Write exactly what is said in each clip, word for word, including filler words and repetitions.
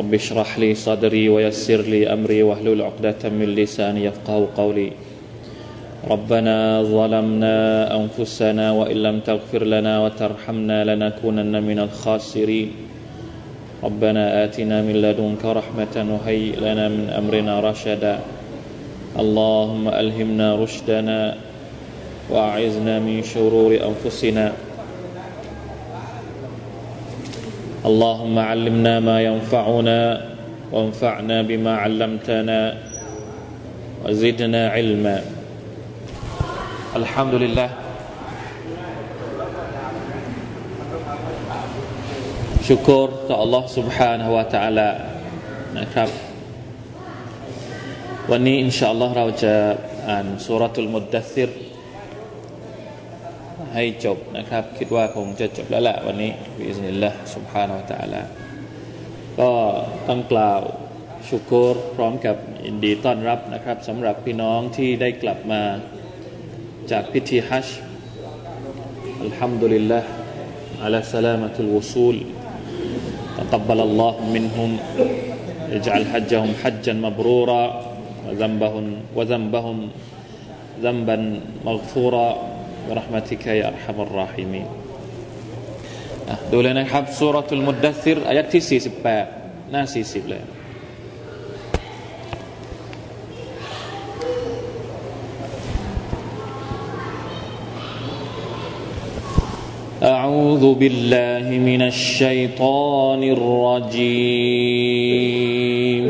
رب اشرح لي صدري ويسر لي أمري واحلل عقدة من لساني يفقهوا قولي ربنا ظلمنا أنفسنا وإن لم تغفر لنا وترحمنا لنكونن من الخاسرين ربنا آتنا من لدنك رحمة وهيئ لنا من أمرنا رشدا اللهم ألهمنا رشدنا وأعذنا من شرور أنفسنا اللهم علمنا ما ينفعنا وانفعنا بما علمتنا وزدنا علما الحمد لله شكر ต่อ Allah Subhanahu wa Taala นะครับวันนี้อินชาอัลลอฮ์เราจะอ่านซูเราะตุลมุดดัสซิรให้จบนะครับคิดว่าคงจะจบแล้วแหละวันนี้บิอิซนิลลาห์ซุบฮานะฮูวะตะอาลาก็ต้องกล่าวชุกรพร้อมกับยินดีต้อนรับนะครับสำหรับพี่น้องที่ได้กลับมาจากพิธีฮัจญ์อัลฮัมดุลิลลาห์อะลาสลามะตุลวุซูลตะตับบะลัลลอฮุมินฮุมอิจอัลฮัจญะฮุมฮัจญันมับรูราวะซัมบะฮุมวะซัมบะฮุมซัมบันมัฆฟูราبرحمتك يا أرحم الراحمين ดูเลยนะครับซูเราะตุลมุดดัสซิรอายะห์ที่สี่สิบแปดหน้าสี่สิบเลยอะอูซุบิลลาฮิมินัชชัยฏอนิรเราะญีม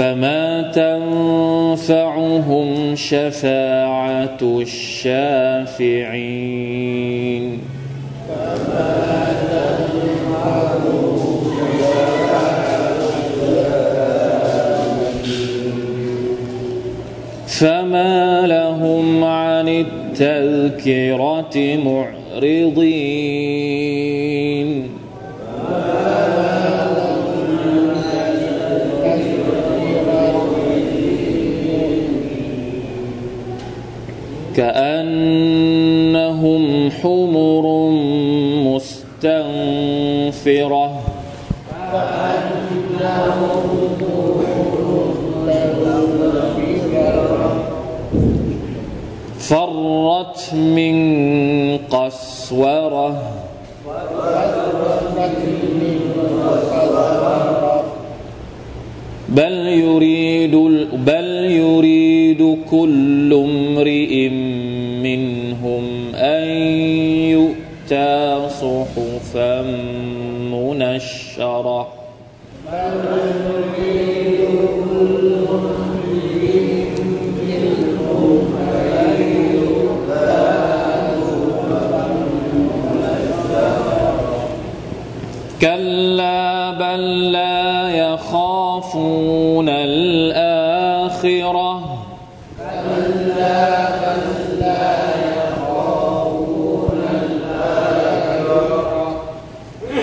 فما تنفعهم شفاعة الشافعين فما لهم عن التذكرة معرضين كأنهم حمر مستنفرة فرت من قسورة بل يريد بل يريد كل امرئ منهم أن يؤتى صحفا منشرة كلا بل لا يخافون الآخرة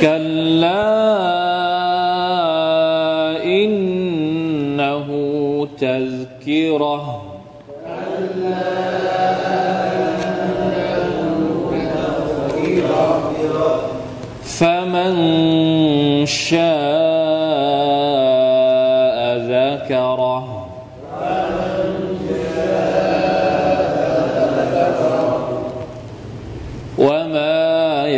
كلا إنه تذكرة فمن شاء ذكره وما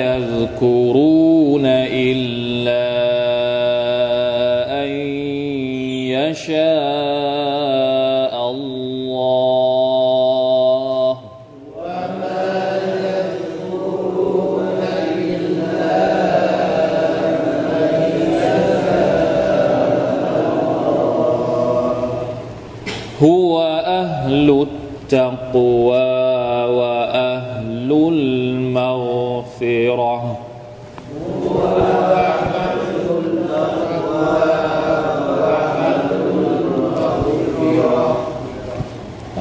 يذكرون إلا أن يشاء الله وما يذكرون إلا أن يشاء الله هو أهل التقوى المغفرة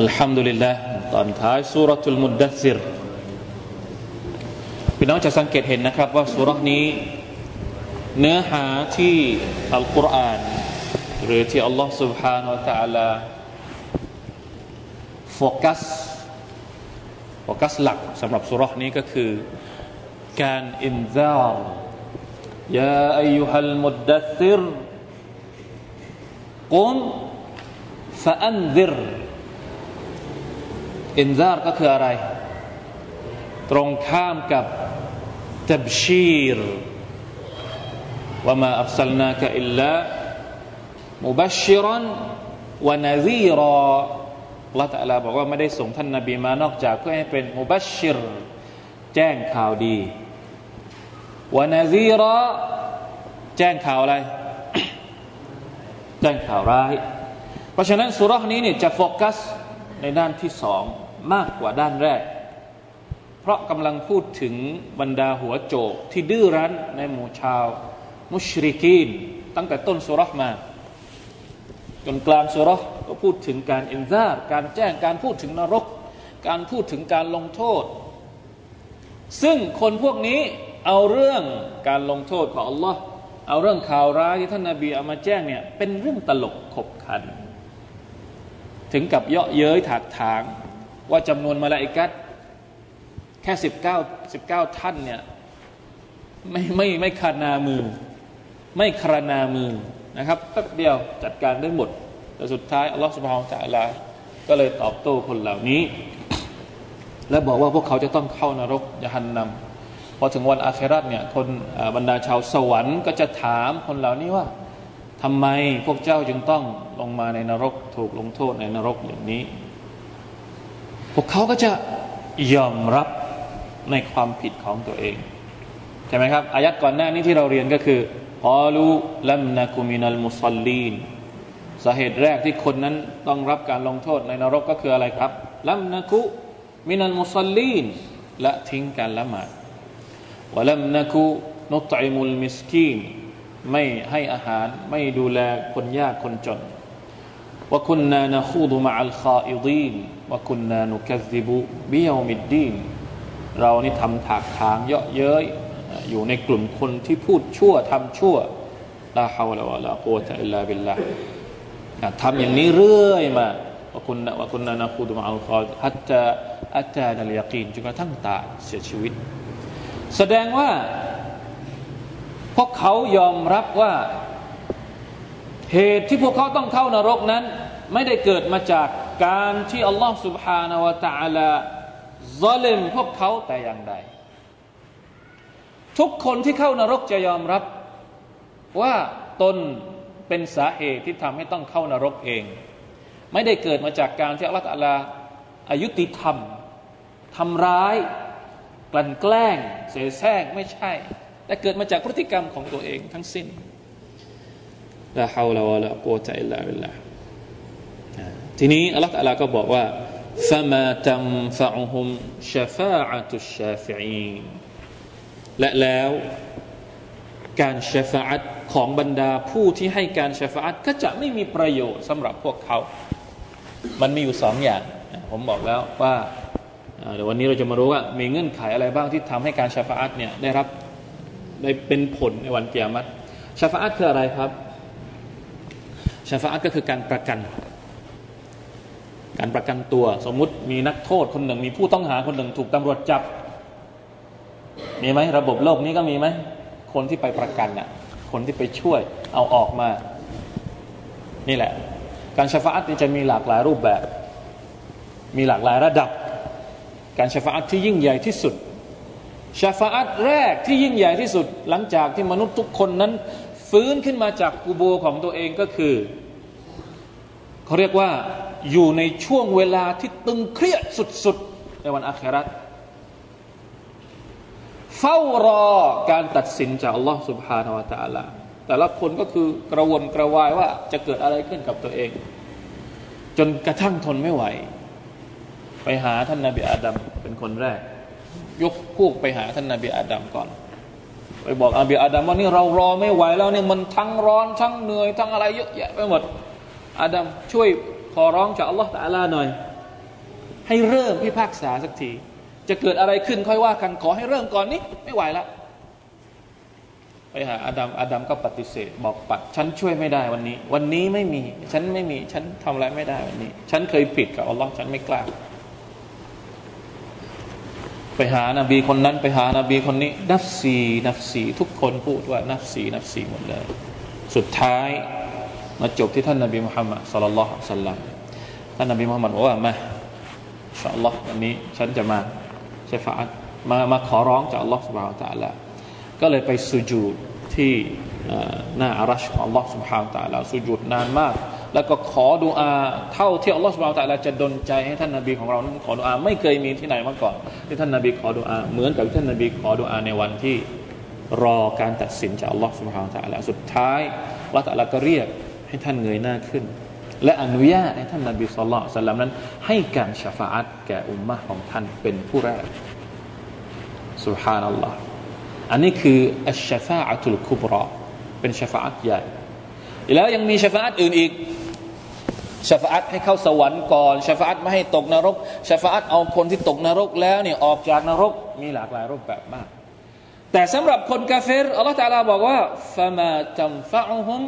الحمد لله ตอนท้ายซูเราะตุลมุดดัสซิรพี่น้องจะสังเกตเห็นนะครับว่าซูเราะห์นี้เนื้อหาที่อัลกุรอานหรือที่อัลลอฮฺ سبحانه และ تعالى โฟกัสโฟกัสหลักสำหรับซูเราะห์นี้ก็คือการอินซาร์ยาอัยยูฮัลมุดดัสซิรกุมฟะอันซิรอินซาร์ก็คืออะไรตรงข้ามกับตับชีรวะมาอัรซัลนากะอิลลามุบัชชิรันวะนะซีรออัลเลาะห์ตะอาลาบอกว่าไม่ได้ส่งท่านนบีมานอกจากเพื่อให้เป็นมุบัชชิรแจ้งข่าวดีวะนะซีรอแจ้งข่าวอะไรแจ้งข่าวร้ายเพราะฉะนั้นซูเราะห์นี้เนี่ยจะโฟกัสในด้านที่สองมากกว่าด้านแรกเพราะกำลังพูดถึงบรรดาหัวโจกที่ดื้อรั้นในหมู่ชาวมุชริกีนตั้งแต่ต้นซูเราะห์มาจนกลางซูเราะห์ก็พูดถึงการอินซาร์การแจ้งการพูดถึงนรกการพูดถึงการลงโทษซึ่งคนพวกนี้เอาเรื่องการลงโทษของอัลลอฮ์เอาเรื่องข่าวร้ายที่ท่านนบีเอามาแจ้งเนี่ยเป็นเรื่องตลกขบขันถึงกับเยาะเย้ยถากถางว่าจำนวนมลาอิกะฮ์แค่สิบเก้า สิบเก้าท่านเนี่ยไม่ไม่ไม่คานามือไม่คานามือนะครับแป๊บเดียวจัดการได้หมดแต่สุดท้ายอัลลอฮฺซุบฮานะฮูวะตะอาลาก็เลยตอบโต้คนเหล่านี้และบอกว่าพวกเขาจะต้องเข้านรกยะฮันนัมพอถึงวันอาคิเราะห์เนี่ยคนบรรดาชาวสวรรค์ก็จะถามคนเหล่านี้ว่าทำไมพวกเจ้าจึงต้องลงมาในนรกถูกลงโทษในนรกอย่างนี้พวกเขาก็จะยอมรับในความผิดของตัวเองใช่ไหมครับอายัดก่อนหน้านี้ที่เราเรียนก็คือพอลูลัมนะกุมินัลมุซัลลีนสาเหตุแรกที่คนนั้นต้องรับการลงโทษในนรกก็คืออะไรครับลัมนะกุมินัลมุซัลลีนละทิ้งการละหมาดวะลัมนะกุนุฏอิมุลมิสกีนไม่ให้อาหารไม่ดูแลคนยากคนจนวะกุนนานะคูดุมะอัลฆออิดีนวะกุนนานุกัซซิบุบิยอมิดดีนเรานี่ทำถากถางเยาะเย้ยอยู่ในกลุ่มคนที่พูดชั่วทำชั่วลาฮาวะลาวะลากุวะตะอิลลาบิลลาฮ์ทำอย่างนี้เรื่อยมาวะกุนนะวะกุนนะนะคูดุมะอัลฆออิดีนฮัตตาอัตตานัลยะกีนจนกระทั่งตายเสียชีวิตแสดงว่าพวกเขายอมรับว่าเหตุที่พวกเขาต้องเข้านรกนั้นไม่ได้เกิดมาจากการที่อัลลอฮฺ سبحانه และ تعالى ซอลิมพวกเขาแต่อย่างใดทุกคนที่เข้านรกจะยอมรับว่าตนเป็นสาเหตุที่ทำให้ต้องเข้านรกเองไม่ได้เกิดมาจากการที่อัลลอฮฺ تعالى อยุติธรรมทำร้ายกลั่นแกล้งเสแสร้งไม่ใช่แต่เกิดมาจากพฤติกรรมของตัวเองทั้งสิ้นลาฮาวลาวะลากุวะตะอิลลาบิลลาฮ์ทีนี้อัลเลาะห์ตะอาลาก็บอกว่าฟะมาตัมฟะอุฮุมชะฟาอะตุชชาฟิอีนและแล้วการชะฟาอะตของบรรดาผู้ที่ให้การชะฟาอะตก็จะไม่มีประโยชน์สำหรับพวกเขามันมีอยู่สองอย่างผมบอกแล้วว่าเดี๋ยววันนี้เราจะมารู้ว่ามีเงื่อนไขอะไรบ้างที่ทำให้การชะฟาอะตเนี่ยได้รับได้เป็นผลในวันกิยามะฮ์ชะฟาอะตคืออะไรครับชะฟาอะตก็คือการประกันการประกันตัวสมมุติมีนักโทษคนหนึ่งมีผู้ต้องหาคนหนึ่งถูกตำรวจจับมีไหมระบบโลกนี้ก็มีไหมคนที่ไปประกันน่ะคนที่ไปช่วยเอาออกมานี่แหละการชะฟาอะตจะมีหลากหลายรูปแบบมีหลากหลายระดับการชะฟาอะตที่ยิ่งใหญ่ที่สุดชะฟาอะตแรกที่ยิ่งใหญ่ที่สุดหลังจากที่มนุษย์ทุกคนนั้นฟื้นขึ้นมาจากกุโบร์ของตัวเองก็คือเขาเรียกว่าอยู่ในช่วงเวลาที่ตึงเครียดสุดๆในวันอาคิเราะห์เฝ้ารอการตัดสินจากอัลลอฮฺ سبحانه และ تعالى แต่ละคนก็คือกระวนกระวายว่าจะเกิดอะไรขึ้นกับตัวเองจนกระทั่งทนไม่ไหวไปหาท่านนบีอาดัมเป็นคนแรก ยกพวกไปหาท่านนบีอาดัมก่อนไปบอกอาบีอาดัมว่านี่เรารอไม่ไหวแล้วเนี่ยมันทั้งร้อนทั้งเหนื่อยทั้งอะไรเยอะแยะไปหมดอาดัมช่วยขอร้องจากอัลลอฮฺตะอาลาหน่อยให้เริ่มพิพากษาสักทีจะเกิดอะไรขึ้นค่อยว่ากันขอให้เริ่มก่อนนี่ไม่ไหวละไปหาอาดัมอาดัมก็ปฏิเสธบอกปัดฉันช่วยไม่ได้วันนี้วันนี้ไม่มีฉันไม่มีฉันทำอะไรไม่ได้วันนี้ฉันเคยผิดกับอัลลอฮฺฉันไม่กล้าไปหานบีคนนั้นไปหานบีคนนี้นัฟซีนัฟซีทุกคนพูดว่านัฟซีนัฟซีหมดเลยสุดท้ายมาจบที่ท่านนบีมุฮัมมัดศ็อลลัลลอฮุอะลัยฮิวะซัลลัมท่านนบีมุฮัมมัดบอกว่ามาอินชาอัลลอฮ์วันนี้ฉันจะมาชัยฟาอะห์มามาขอร้องจากอัลลอฮ์ซุบฮานะฮูวะตะอาลาก็เลยไปสุญูดที่หน้าอารัชของอัลลอฮ์ซุบฮานะฮูวะตะอาลาสุญูดนานมากแล้วก็ขอดุอาเท่าที่อัลลอฮฺซุบฮานะฮูวะตะอาลาจะดลใจให้ท่านนบีของเรานั้นขอดุอาไม่เคยมีที่ไหนมาก่อนที่ท่านนบีขอดุอาเหมือนกับท่านนบีขอดุอาในวันที่รอการตัดสินจากอัลลอฮฺซุบฮานะฮูวะตะอาลาสุดท้ายอัลลอฮฺตะอาลาก็เรียกให้ท่านเงยหน้าขึ้นและอนุญาตให้ท่านนบีศ็อลลัลลอฮุอะลัยฮิวะซัลลัมนั้นให้การชะฟาอะห์แก่อุมมะห์ของท่านเป็นผู้แรกซุบฮานัลลอฮ์อันนี้คืออัชชะฟาอะตุลกุบรอเป็นชะฟาอะห์ใหญ่แล้วยังมีชะฟาอะห์อื่นอีกชะฟาอะห์ให้เข้าสวรรค์ก่อนชะฟาอะห์ไม่ให้ตกนรกชะฟาอะห์เอาคนที่ตกนรกแล้วเนี่ยออกจากนรกมีหลากหลายรูปแบบมากแต่สำหรับคนกาเฟรอัลเลาะห์ตะอาลาบอกว่าฟะมาตัมฟะอุฮุม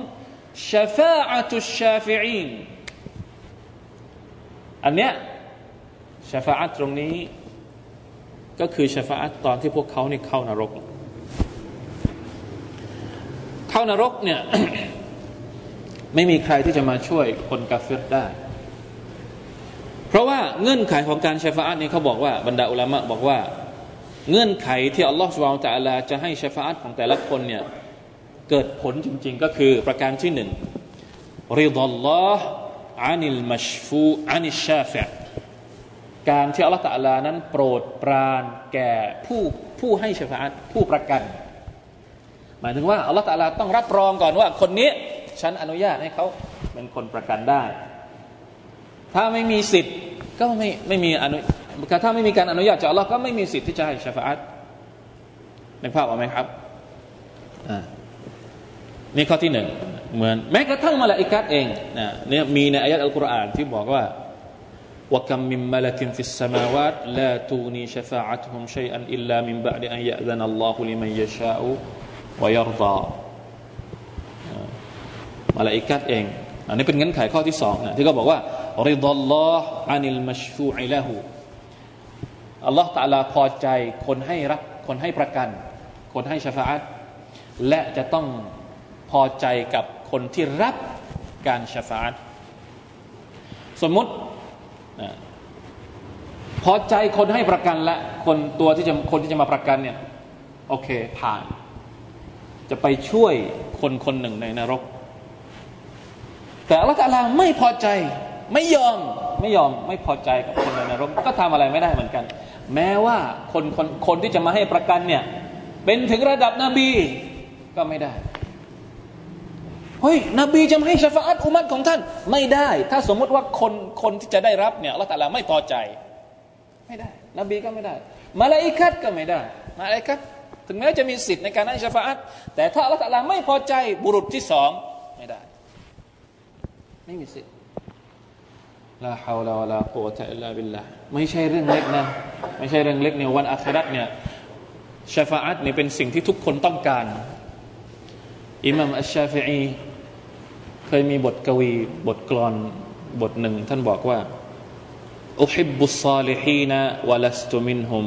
شفاعة الشافعين อันเนี้ย شفاعة ตรงนี้ก็คือ شفاعة ตอนที่พวกเขาเนี่ยเข้านรกเข้านรกเนี่ย ไม่มีใครที่จะมาช่วยคนกาเฟรได้เพราะว่าเงื่อนไขของการ شفاعة นี้เขาบอกว่าบรรดาอุลามะบอกว่าเงื่อนไขที่อัลลอฮฺซุบฮานะฮูวะตะอาลาจะให้ شفاعة ของแต่ละคนเนี่ยเกิดผลจริงๆก็คือประการที่หนึ่งริฎัลลอฮ์อานิลมัชฟูอานิชชาฟิอ์การที่อัลเลาะห์ตะอาลานั้นโปรดปรานแก่ผู้ผู้ให้ชะฟาอะห์ผู้ประกันหมายถึงว่าอัลเลาะห์ตะอาลาต้องรับรองก่อนว่าคนนี้ฉันอนุญาตให้เขาเป็นคนประกันได้ถ้าไม่มีสิทธิ์ก็ไม่ไม่มีอนุถ้าไม่มีการอนุญาตจากอัลเลาะห์ก็ไม่มีสิทธิ์ที่จะให้ชะฟาอะห์นึกภาพออกมั้ยครับอ่านี่ข้อที่หนึ่งเหมือนแม้กระทั่งมลาอิกะฮ์เองนะเนี่ยมีในอายะห์อัลกุรอานที่บอกว่าวะกัมมิมมะละกินฟิสสมาวาตลาตูนีชะฟาอะตุฮุมชัยอันอิลลามินบะอดิอันยะซานัลลอฮุลิมันยะชาอุวะยัรฎามลาอิกะฮ์เองอันนี้เป็นเงื่อนไขข้อที่สองนะที่ก็บอกว่าริฎัลลอฮ์อานิลมัชฟูอิละฮูอัลเลาะห์ตะอาลาพอใจคนให้รับคนให้ประกันคนให้ชะฟาอะห์และจะต้องพอใจกับคนที่รับการชะฟาอะห์สมมุติพอใจคนให้ประกันและคนตัวที่จะคนที่จะมาประกันเนี่ยโอเคผ่านจะไปช่วยคนคนหนึ่งในนรกแต่อัลเลาะห์ตะอาลาไม่พอใจไม่ยอมไม่ยอมไม่พอใจกับคนในนรกก็ทำอะไรไม่ได้เหมือนกันแม้ว่าคนคนคนที่จะมาให้ประกันเนี่ยเป็นถึงระดับนบีก็ไม่ได้เฮ้ยนบีจะให้ชะฟาอะห์อุมมะห์ของท่านไม่ได้ถ้าสมมุติว่าคนคนที่จะได้รับเนี่ยอัลเลาะห์ตะอาลาไม่พอใจไม่ได้นบีก็ไม่ได้มลาอิกะฮ์ก็ไม่ได้มลาอิกะฮ์ถึงแม้จะมีสิทธิ์ในการให้ชะฟาอะห์แต่ถ้าอัลเลาะห์ตะอาลาไม่พอใจบุรุษที่สองไม่ได้ไม่มีสิทธิ์ลาฮาวลาวะลากุวะตะอิลลาบิลลาห์ไม่ใช่เรื่องเล็กนะไม่ใช่เรื่องเล็กเนี่ยวันอาคิเราะห์เนี่ยชะฟาอะห์เนี่ยเป็นสิ่งที่ทุกคนต้องการอิหม่ามอัชชาฟิอีเคยมีบทกวีบทกลอนบทหนึ่งท่านบอกว่าอุฮิบบุศศอลิฮีนะวะลัสตุมินฮุม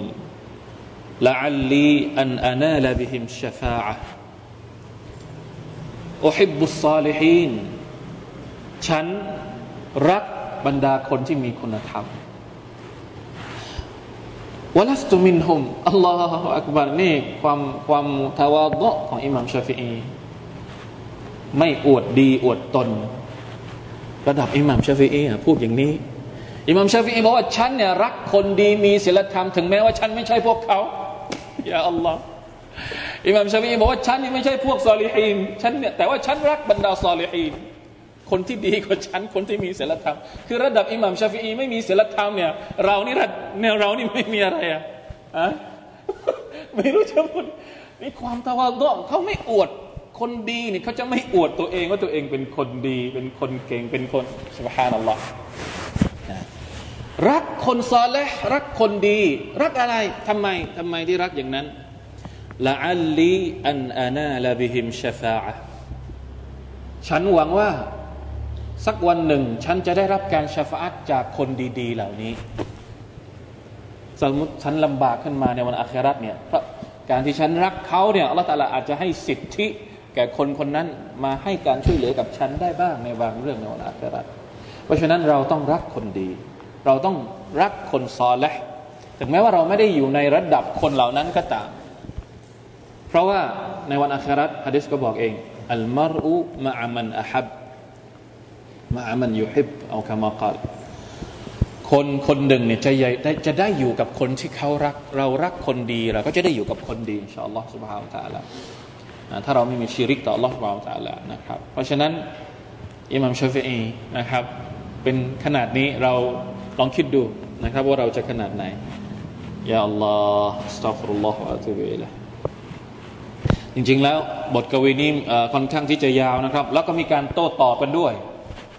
ละอัลลีอันอานาลบิฮิมชะฟาอะห์อุฮิบบุศศอลิฮีนฉันรักบรรดาคนที่มีคุณธรรมวะลัสตุมินฮุมอัลลอฮุอักบัรนี่ความความมุตะวาฎออ์ของอิหม่ามชาฟิอีไม่อวดดีอวดตนระดับอิหม่ามชาฟิอีพูดอย่างนี้อิหม่ามชาฟิอีบอกว่าฉันเนี่ยรักคนดีมีศีลธรรมถึงแม้ว่าฉันไม่ใช่พวกเขายาอัลลอฮ์อิหม่ามชาฟิอีบอกว่าฉันนี่ไม่ใช่พวกซอลิฮีนฉันเนี่ยแต่ว่าฉันรักบรรดาซอลิฮีนคนที่ดีกว่าฉันคนที่มีศีลธรรมคือระดับอิหม่ามชาฟิอีไม่มีศีลธรรมเนี่ยเรานี่เรานี่ไม่มีอะไรอะ อะไม่รู้จะพูดมีความตะวันตกเขาไม่อวดคนดีเนี่ยเขาจะไม่อวดตัวเองว่าตัวเองเป็นคนดีเป็นคนเก่งเป็นคนซุบฮานัลลอฮ์รักคนซอเลห์รักคนดีรักอะไรทำไมทำไมที่รักอย่างนั้นละอัลลีอันอานาลาบิฮิมชะฟาอะห์ฉันหวังว่าสักวันหนึ่งฉันจะได้รับการชะฟาอะห์จากคนดีๆเหล่านี้สมมติฉันลำบากขึ้นมาในวันอาคิเราะห์เนี่ยการที่ฉันรักเขาเนี่ยอัลเลาะห์ตะอาลาอาจจะให้สิทธิแก่คนคนนั้นมาให้การช่วยเหลือกับฉันได้บ้างในบางเรื่องในวันอาคิเราะห์เพราะฉะนั้นเราต้องรักคนดีเราต้องรักคนซอลิห์ถึงแม้ว่าเราไม่ได้อยู่ในระดับคนเหล่านั้นก็ตามเพราะว่าในวันอาคิเราะห์หะดีษก็บอกเองอัลมัรอุมะอะมันอะฮับมะอะมันยุฮิบเอากะมากาลคนคนหนึ่งเนี่ยจะได้จะได้อยู่กับคนที่เขารักเรารักคนดีเราก็จะได้อยู่กับคนดีอินชาอัลลอฮ์ซุบฮานะฮูวะตะอาลาถ้าเราไม่มีชิริกต่ออัลลอฮ์ซุบฮานะฮูวะตะอาลานะครับเพราะฉะนั้นอิหม่ามชาฟิอีนะครับเป็นขนาดนี้เราลองคิดดูนะครับว่าเราจะขนาดไหนยาอัลลอฮ์อัสตัฆฟิรุลลอฮ์วะอะตูบุอิลัยฮ์จริงๆแล้วบทกวีนี้ค่อนข้างที่จะยาวนะครับแล้วก็มีการโต้ตอบกันด้วย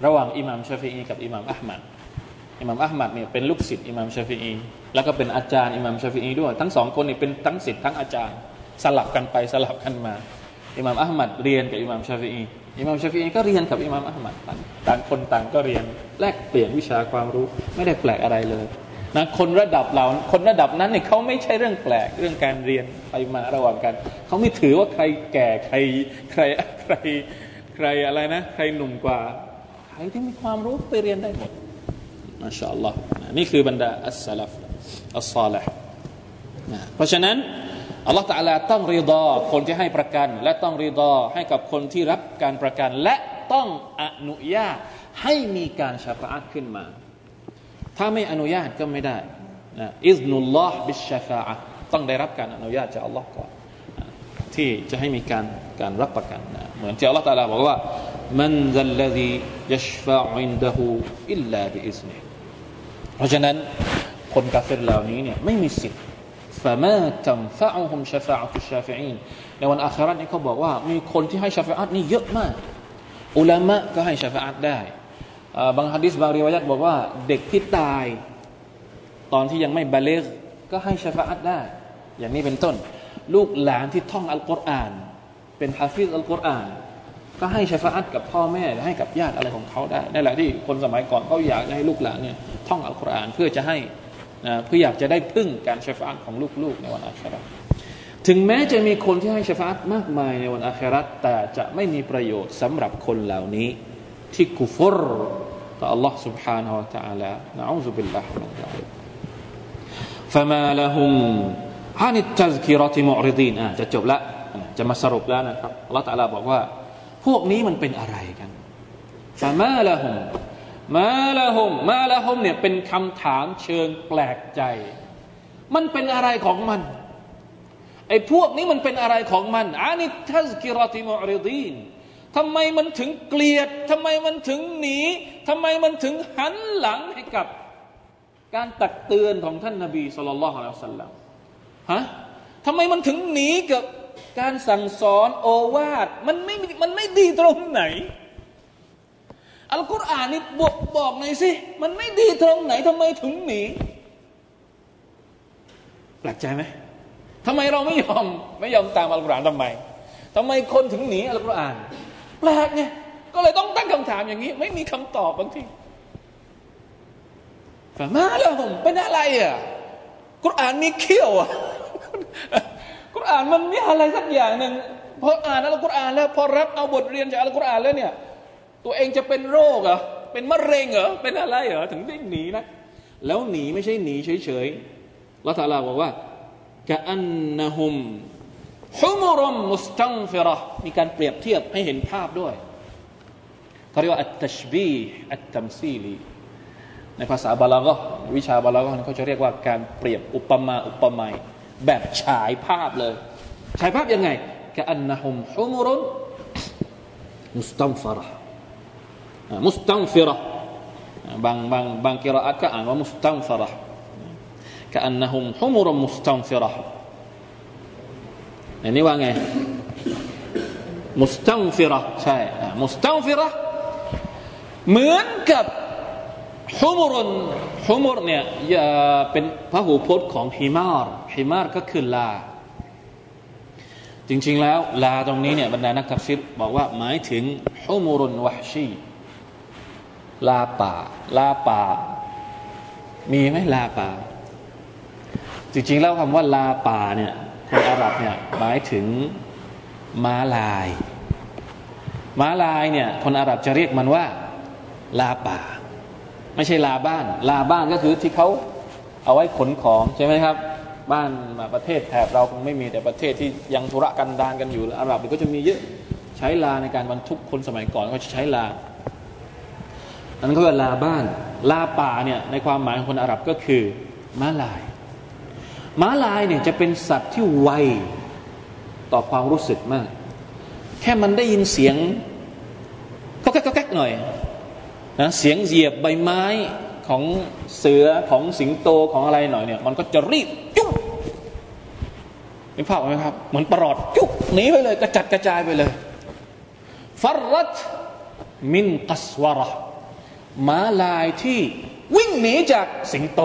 ระหว่างอิหม่ามชาฟิอีกับอิหม่ามอะห์มัดอิหม่ามอะห์มัดเนี่ยเป็นลูกศิษย์อิหม่ามชาฟิอีแล้วก็เป็นอาจารย์อิหม่ามชาฟิอีด้วยทั้งสองคนเนี่ยเป็นทั้งศิษย์ทั้งอาจารย์สลับกันไปสลับกันมาอิหม่ามอะห์มัดเรียนกับอิหม่ามชาฟิอีอิหม่ามชาฟิอีก็เรียนกับอิหม่ามอะห์มัดต่างคนต่างก็เรียนแลกเปลี่ยนวิชาความรู้ไม่ได้แปลกอะไรเลยนะคนระดับเราคนระดับนั้นเนี่ยเขาไม่ใช่เรื่องแปลกเรื่องการเรียนไปมาระหว่างกันเขาไม่ถือว่าใครแก่ใครใครใครใครอะไรนะใครหนุ่มกว่าใครที่มีความรู้ไปเรียนได้หมดมาชาอัลลอฮ์นี่คือบรรดาอัสซะลัฟอัสซอลิฮ์นะเพราะฉะนั้นอัลลอฮ์ตะอาลาต้องริฎอคนที่ให้ประกันและต้องริฎอให้กับคนที่รับการประกันและต้องอนุญาตให้มีการชะฟาอะห์ขึ้นมาถ้าไม่อนุญาตก็ไม่ได้นะอิซนุลลอฮ์บิชชะฟาอะห์ต้องได้รับการอนุญาตจากอัลลอฮ์ก่อนที่จะให้มีการการรับประกันนะเหมือนที่อัลลอฮ์ตะอาลาบอกว่ามันซัลลซียัชฟะอุอินดะฮูอิลลาบิอิซนิฮ์เพราะฉะนั้นคนกาเฟรเหล่านี้เนี่ยไม่มีสิทธิ์ฟะมาตันฟะอุฮุมชะฟาอะตุชชาฟิอีนในวันอาคิเราะห์นี่เขาบอกว่ามีคนที่ให้ชะฟาอะห์นี่เยอะมากอุลามะก็ให้ชะฟาอะห์ได้บางหะดีษบางริวายะห์บอกว่าเด็กที่ตายตอนที่ยังไม่บะลิฆก็ให้ชะฟาอะห์ได้อย่างนี้เป็นต้นลูกหลานที่ท่องอัลกุรอานเป็นฮะฟีซอัลกุรอานก็ให้ชะฟาอะห์กับพ่อแม่ให้กับญาติอะไรของเขาได้นั่นแหละที่คนสมัยก่อนเขาอยากให้ลูกหลานเนี่ยท่องอัลกุรอานเพื่อจะให้นะเพื่ออยากจะได้พึ่งการชะฟาอะห์ของลูกๆในวันอาคิเราะห์ถึงแม้จะมีคนที่ให้ชะฟาอะห์มากมายในวันอาคิเราะห์แต่จะไม่มีประโยชน์สำหรับคนเหล่านี้ที่กุฟรต่ออัลลอฮ์ سبحانه และ تعالى นะอูซุบิลลาฮิมินัชชัยฏอนฟะมาละฮุมฮานิตตัซกิเราะติมุอริดีนจะจบละจะมาสรุปแล้วนะครับอัลลอฮ์ตะอาลาบอกว่าพวกนี้มันเป็นอะไรกันฟะมาละฮุมมาละฮุมมาละฮุมเนี่ยเป็นคำถามเชิงแปลกใจมันเป็นอะไรของมันไอ้พวกนี้มันเป็นอะไรของมันอานิทัซกิเราะติมุอริดีนทำไมมันถึงเกลียดทำไมมันถึงหนีทำไมมันถึงหันหลังให้กับการตักเตือนของท่านนบีศ็อลลัลลอฮุอะลัยฮิวะซัลลัมฮะทำไมมันถึงหนีกับการสั่งสอนโอวาทมันไม่มันไม่ดีตรงไหนอัลกุรอานนี่บอกบอกหน่อยสิมันไม่ดีตรงไหนทำไมถึงหนีแปลกใจไหมทำไมเราไม่ยอมไม่ยอมตามอัลกุรอานทำไมทำไมคนถึงหนีอัลกุรอานแปลกไงก็เลยต้องตั้งคำถามอย่างนี้ไม่มีคำตอบบางทีฟะมาละฮุมเป็นอะไรอ่ะกุรอานมีเขี้ยวอ่ะกุรอานมันมีอะไรสักอย่างนึงพออ่านอัลกุรอานแล้วพอรับเอาบทเรียนจากอัลกุรอานแล้วเนี่ยตัวเองจะเป็นโรคเหรอเป็นมะเร็งเหรอเป็นอะไรเหรอถึงได้หนีนะแล้วหนีไม่ใช่หนีเฉยๆละตะอาลาบอกว่ากะอันนะฮุมฮุมรุมมุสตังฟิเราะห์มีการเปรียบเทียบให้เห็นภาพด้วยเขาเรียกว่าอัตตัชบีฮ์อัตตัมซีลีในภาษาบะละฆะห์วิชาบะละฆะห์เขาจะเรียกว่าการเปรียบอุปมาอุปไมยแบบฉายภาพเลยฉายภาพยังไงกะอันนะฮุมฮุมรุมมุสตังฟิเราะห์มุสตังฟิเราะห์บางบางบางกิรออะห์ก็อ่านว่ามุสตังฟิเราะห์ กะอันนะฮุมฮุมุรมุสตันฟิเราะห์อันนี้ว่าไงมุสตันฟิเราะห์ใช่มุสตันฟิเราะห์เหมือนกับฮุมุรฮุมุรเนี่ยเป็นพหูพจน์ของฮิมารฮิมารก็คือลาจริงๆแล้วลาตรงนี้เนี่ยบรรดานักตัฟซีรบอกว่าหมายถึงฮุมุรุนวะฮชีลาป่าลาป่ามีไหมลาป่าจริงๆแล้วคำว่าลาป่าเนี่ยคนอาหรับเนี่ยหมายถึงม้าลายม้าลายเนี่ยคนอาหรับจะเรียกมันว่าลาป่าไม่ใช่ลาบ้านลาบ้านก็คือที่เขาเอาไว้ขนของใช่ไหมครับบ้านมาประเทศแถบเราคงไม่มีแต่ประเทศที่ยังธุรกันดารกันอยู่อาหรับก็จะมีเยอะใช้ลาในการบรรทุกคนสมัยก่อนเขาใช้ลาอันนั้นก็คือลาบ้านลาป่าเนี่ยในความหมายของคนอาหรับก็คือม้าลายม้าลายเนี่ยจะเป็นสัตว์ที่ไวต่อความรู้สึกมากแค่มันได้ยินเสียงก็แก๊กก็แก๊กหน่อยนะเสียงเหยียบใบไม้ของเสือของสิงโตของอะไรหน่อยเนี่ยมันก็จะรีบจุ๊บมีภาพไหมครับเหมือนปลอดจุ๊บหนีไปเลยกระจัดกระจายไปเลยฟัรรัตมินกัสวะเราะห์ม้าลายที่วิ่งหนีจากสิงโต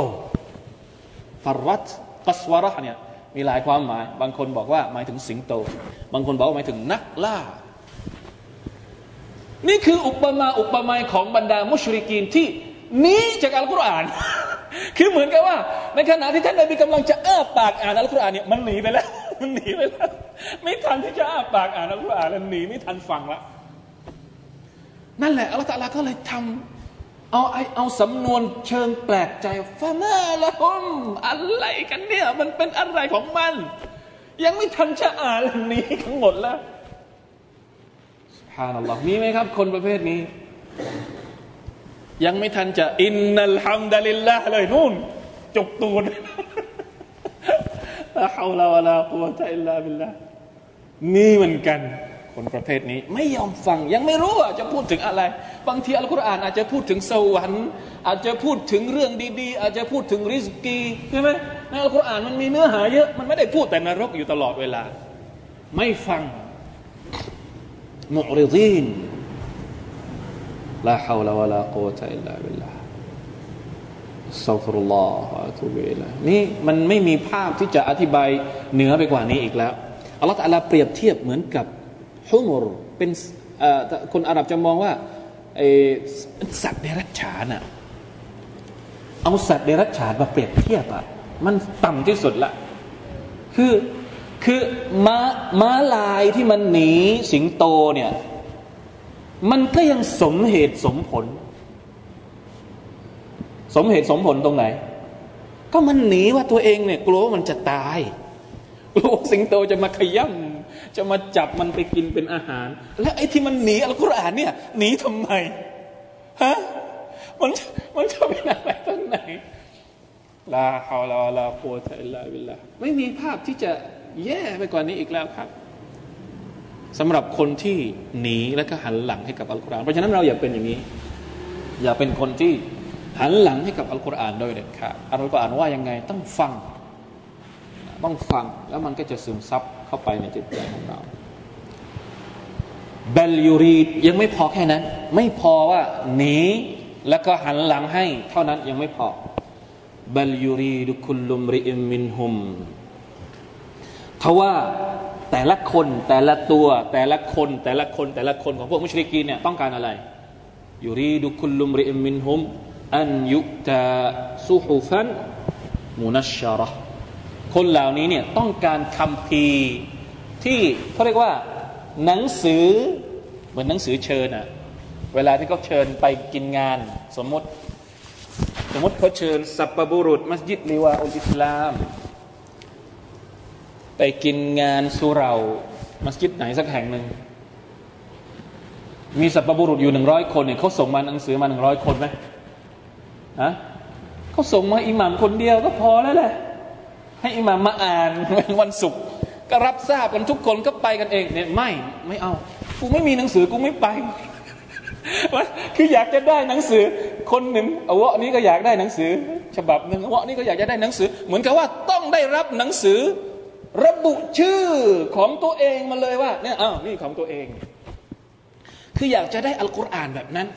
ฟัรรัตกัสวะเราะห์เนี่ยมีหลายความหมายบางคนบอกว่าหมายถึงสิงโตบางคนบอกว่าหมายถึงนักล่านี่คืออุปมาอุปไมยของบรรดามุชริกีนที่หนีจากอัลกุรอานคือเหมือนกับว่าในขณะที่ท่านนบีกำลังจะอ้าปากอ่านอัลกุรอานเนี่ยมันหนีไปแล้วมันหนีไปแล้วไม่ทันที่จะอ้าปากอ่านอัลกุรอานแล้วหนีไม่ทันฟังละนั่นแหละอัลลอฮฺตะอาลาก็เลยทำเอาไอเอาสำนวนเชิงแปลกใจฟะมาละฮุมอะไรกันเนี่ยมันเป็นอะไรของมันยังไม่ทันจะอ่านหนีทั้งหมดแล้วซุบฮานัลลอฮ์มีไหมครับคนประเภทนี้ยังไม่ทันจะอินนัลฮัมดุลิลลาห์เลยนู่นจกตูนละฮาวลาวะลากุวะตะอิลลาบิลลาห์นี่เหมือนกันคนประเภทนี้ไม่ยอมฟังยังไม่รู้ว่าจะพูดถึงอะไรบางทีอัลกุรอานอาจจะพูดถึงสวรรค์อาจจะพูดถึงเรื่องดีๆอาจจะพูดถึงริซกีใช่ไหมในอัลกุรอานมันมีเนื้อหาเยอะมันไม่ได้พูดแต่นรกอยู่ตลอดเวลาไม่ฟังมุอริดีนลาฮาวลาวะลากุวะตะอิลลาบิลลาห์อัสตัฆฟิรุลลอฮ์วะอะตูบิอิลัยห์นี่มันไม่มีภาพที่จะอธิบายเหนือไปกว่านี้อีกแล้วอัลเลาะห์ตะอาลาเปรียบเทียบเหมือนกับฮุมุรเป็นเอ่อคนอาหรับจะมองว่าไอ้สัตว์เดรัจฉานน่ะเอาสัตว์เดรัจฉานมาเปรียบเทียบอ่ะมันต่ำที่สุดละคือคือม้าม้าลายที่มันหนีสิงโตเนี่ยมันก็ยังสมเหตุสมผลสมเหตุสมผลตรงไหนก็มันหนีว่าตัวเองเนี่ยกลัวว่ามันจะตายกลัวสิงโตจะมาขย่ำจะมาจับมันไปกินเป็นอาหารและไอ้ที่มันหนีอัลกุรอานเนี่ยหนีทำไมฮะมันมันจะเป็นอะไรตั้งไหนลาฮาวลาลากุวะตะอิลลาบิลลาห์ไม่มีภาพที่จะแย่ไปกว่านี้อีกแล้วครับสำหรับคนที่หนีและก็หันหลังให้กับอัลกุรอานเพราะฉะนั้นเราอย่าเป็นอย่างนี้อย่าเป็นคนที่หันหลังให้กับอัลกุรอานโดยเด็ดขาดอัลกุรอานว่ายังไงต้องฟังต้องฟังแล้วมันก็จะซึมซับเข้าไปในจิตใจของเราบัลยูรีดยังไม่พอแค่นั้นไม่พอว่าหนีแล้วก็หันหลังให้เท่านั้นยังไม่พอบัลยูรีดุคุลลุมริอิมมินฮุมเพราะว่าแต่ละคนแต่ละตัวแต่ละคนแต่ละคนแต่ละคนของพวกมุชริกีนเนี่ยต้องการอะไรยูรีดุคุลลุมริอิมมินฮุมอันยุตาซุฮุฟันมุนัชชะเราะห์คนเหล่านี้เนี่ยต้องการคัมภีร์ที่เขาเรียกว่าหนังสือเหมือนหนังสือเชิญอะเวลาที่เขาเชิญไปกินงานสมมติสมมติเขาเชิญสัปบุรุษมัสยิดลิวาอุลอิสลามไปกินงานสุเหร่ามัสยิดไหนสักแห่งหนึ่งมีสัปปะบุรุษอยู่หนึ่งร้อยคนเนี่ยเขาส่งมาหนังสือมาหนึ่งร้อยคนไหมฮะเขาส่งมาอิหม่ามคนเดียวก็พอแล้วแหละให้อิหม่ามมาอ่านวันศุกร์ก็รับทราบกันทุกคนก็ไปกันเองเนี่ยไม่ไม่เอากูไม่มีหนังสือกูไม่ไปคืออยากจะได้หนังสือคนหนึ่งเอาวะนี้ก็อยากได้หนังสือ ฉบับหนึ่งวะนี่ก็อยากจะได้หนังสือเหมือนกับว่าต้องได้รับหนังสือระบุชื่อของตัวเองมาเลยว่าเนี่ยอ้าวนี่ของตัวเองคืออยากจะได้อัลกุรอานแบบนั้น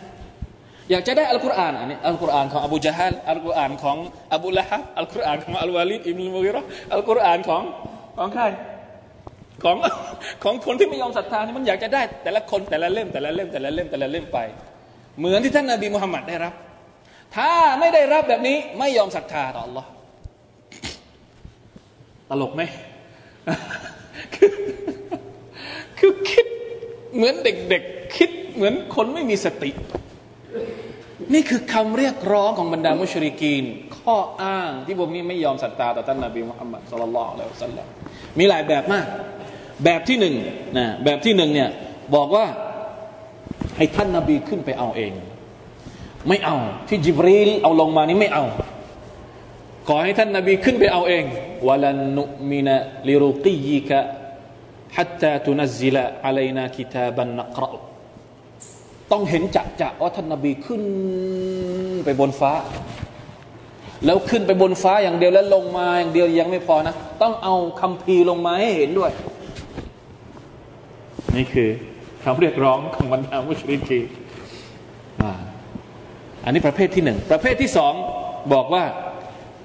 อยากจะได้อัลกุรอานอันนี้อัลกุรอานของอบูญะฮัลอัลกุรอานของอบูละฮับอัลกุรอานของอัลวาลิดอิบนุลมุฆิเราะห์อัลกุรอานของของใครของของคนที่ไม่ยอมศรัทธานี่มันอยากจะได้แต่ละคนแต่ละเล่มแต่ละเล่มแต่ละเล่มแต่ละเล่มไปเหมือนที่ท่านนบีมุฮัมมัดได้รับถ้าไม่ได้รับแบบนี้ไม่ยอมศรัทธาต่ออัลเลาะห์ตลกไหม คือคิดเหมือนเด็กๆคิดเหมือนคนไม่มีสตินี่คือคำเรียกร้องของบรรดามุชริกีนข้ออ้างที่พวกนี้ไม่ยอมศรัทธาต่อท่านนบีมุฮัมมัดศ็อลลัลลอฮุอะลัยฮิวะซัลลัมมีหลายแบบมากแบบที่หนึ่งนะแบบที่หนึ่งเนี่ยบอกว่าให้ท่านนบีขึ้นไปเอาเองไม่เอาที่ญิบรีลเอาลงมานี่ไม่เอาขอให้ท่านนบีขึ้นไปเอาเองวะลันนุมินะลิรุกียิกะฮัตตาตุนัซซิละอะลัยนากิตาบันนักเราะห์ต้องเห็นจะจะว่าท่านนบีขึ้นไปบนฟ้าแล้วขึ้นไปบนฟ้าอย่างเดียวแล้วลงมาอย่างเดียวยังไม่พอนะต้องเอาคัมภีร์ลงมาให้เห็นด้วยนี่คือคำเรียกร้องของบรรดามุชริกีนอันนี้ประเภทที่หนึ่งประเภทที่สองบอกว่า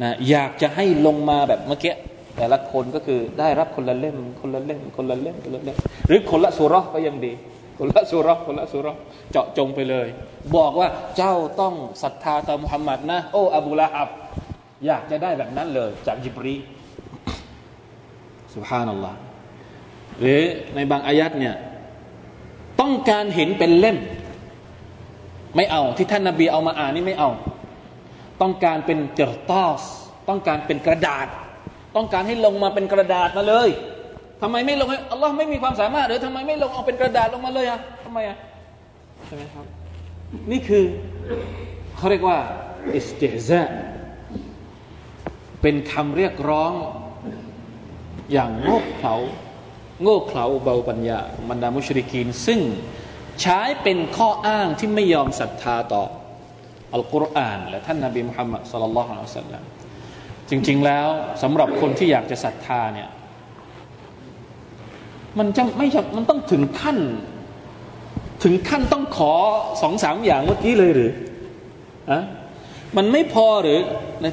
นะอยากจะให้ลงมาแบบเมื่อกี้แต่ละคนก็คือได้รับคนละเล่มคนละเล่มคนละเล่มคนละเล่มหรือคนละซูเราะห์ก็ยังดีคนละซูเราะห์คนละซูเราะห์เจาะจงไปเลยบอกว่าเจ้าต้องศรัทธาต่อมุฮัมมัดนะโอ้อบูละฮับอยากจะได้แบบนั้นเลยจากญิบรีลซุบฮานัลลอฮ์หรือในบางอายัดเนี่ยต้องการเห็นเป็นเล่มไม่เอาที่ท่านนบีเอามาอ่านนี่ไม่เอาต้องการเป็นเกรตาสต้องการเป็นกระดาษต้องการให้ลงมาเป็นกระดาษมาเลยทำไมไม่ลงให้อัลลอฮ์ไม่มีความสามารถหรือทำไมไม่ลงเอาเป็นกระดาษลงมาเลยอ่ะทำไมอ่ะใช่ไหมครับนี่คือเขาเรียกว่าอิสติฮซาเป็นคำเรียกร้องอย่างโง่เขลาโง่เขลาเบาปัญญาบรรดามุชริกีนซึ่งใช้เป็นข้ออ้างที่ไม่ยอมศรัทธาต่ออัลกุรอานและท่านนบีมุฮัมมัดศ็อลลัลลอฮุอะลัยฮิวะซัลลัมจริงๆแล้วสำหรับคนที่อยากจะศรัทธาเนี่ยมันจะไม่มันต้องถึงขั้นถึงขั้นต้องขอ สองถึงสาม อย่างเมื่อกี้เลยหรืออะมันไม่พอหรือ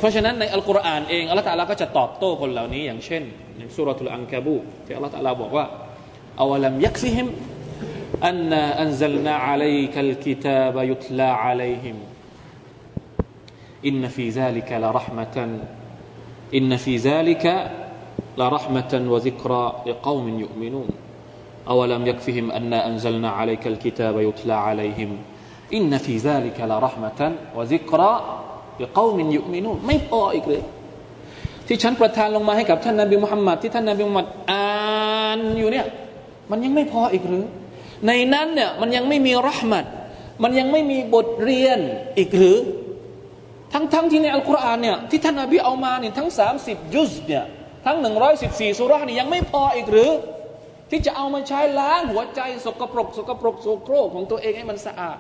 เพราะฉะนั้นในอัลกุรอานเองอัลเลาะห์ตะอาลาก็จะตอบโต้คนเหล่านี้อย่างเช่นในซูเราะตุลอันกะบูตที่อัลเลาะห์ตะอาลาบอกว่าอาวะลัมยักฟิฮิมอันนาอันซัลนาอะลัยกัลกิตาบะยุตลาอะลัยฮิมอินนะฟีซาลิกะละเราะห์มะตันอินนะฟีซาลิกะละเราะห์มะตันวะซิกราลิกออมินยุมินูนอาวะลัมยักฟิฮิมอันนาอันซัลนาอะลัยกัลกิตาบะยุตลาอะลัยฮิมอินนะฟีซาลิกะละเราะห์มะตันวะซิกรากับกลุ่มยุมินูนไม่พออีกเลยที่ฉันประทานลงมาให้กับท่านนบีมุฮัมมัดที่ท่านนบีมุฮัมมัดอ่านอยู่เนี่ยมันยังไม่พออีกหรือในนั้นเนี่ยมันยังไม่มีเราะห์มะตมันยังไม่มีบทเรียนอีกหรือทั้งๆที่ในอัลกุรอานเนี่ยที่ท่านนบีเอามาเนี่ยทั้งสามสิบยุซเนี่ยทั้งหนึ่งร้อยสิบสี่ซูเราะห์นี่ยังไม่พออีกหรือที่จะเอามาใช้ล้างหัวใจสกปรกสกปรกโสโครกของตัวเองให้มันสะอาด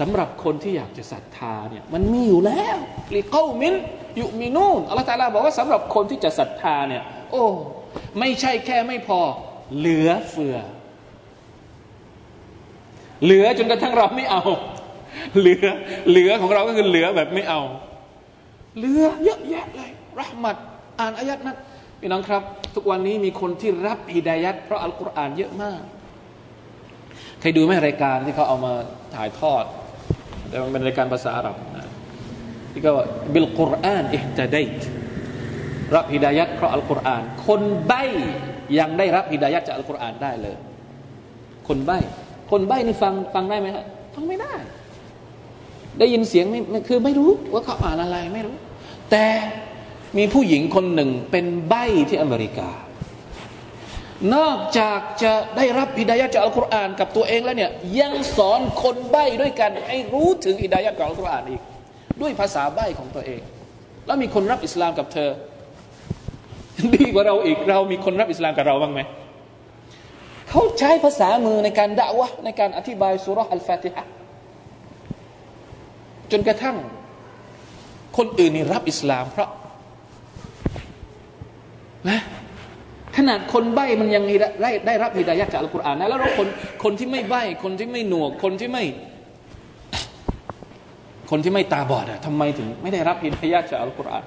สำหรับคนที่อยากจะศรัทธาเนี่ยมันมีอยู่แล้วลิกอมินยุมินูนอัลเลาะห์ตะอาลาบอกว่าสำหรับคนที่จะศรัทธาเนี่ยโอ้ไม่ใช่แค่ไม่พอเหลือเฟือเหลือจนกระทั่งเราไม่เอาเหลือเหลือของเราก็คือเหลือแบบไม่เอาเหลือเยอะแยะเลยเราะห์มะตอ่านอายัดนั้นพี่น้องครับทุกวันนี้มีคนที่รับฮิดายัตเพราะอัลกุรอานเยอะมากใครดูไหมรายการที่เขาเอามาถ่ายทอดแต่มันเป็นรายการภาษาอาหรับนะที่ก็บิลกุรอานอิฮตะดัยต์รับฮิดายัตเพราะอัลกุรอานคนใบ้ยังได้รับฮิดายัตจากอัลกุรอานได้เลยคนใบ้คนใบ้นี่ฟังฟังได้ไหมฮะฟังไม่ได้ได้ยินเสียงไม่คือไม่รู้ว่าเขาอ่านอะไรไม่รู้แต่มีผู้หญิงคนหนึ่งเป็นใบ้ที่อเมริกานอกจากจะได้รับฮิดายะห์จากอัลกุรอานกับตัวเองแล้วเนี่ยยังสอนคนใบ้ด้วยกันให้รู้ถึงฮิดายะห์ของอัลกุรอานอีกด้วยภาษาใบ้ของตัวเองแล้วมีคนรับอิสลามกับเธอดีกว่าเราอีกเรามีคนรับอิสลามกับเราบ้างไหมเขาใช้ภาษามือในการดะวะห์ในการอธิบายซูเราะห์อัลฟาติฮะห์จนกระทั่ง คนอื่นนี่รับอิสลามเพราะนะขนาดคนใบ้มันยังได้ได้รับฮิดายะห์จากอัลกุรอานนะแล้วคนคนที่ไม่ใบ้คนที่ไม่หนวกคนที่ไม่คนที่ไม่ตาบอดอ่ะทำไมถึงไม่ได้รับฮิดายะห์จากอัลกุรอาน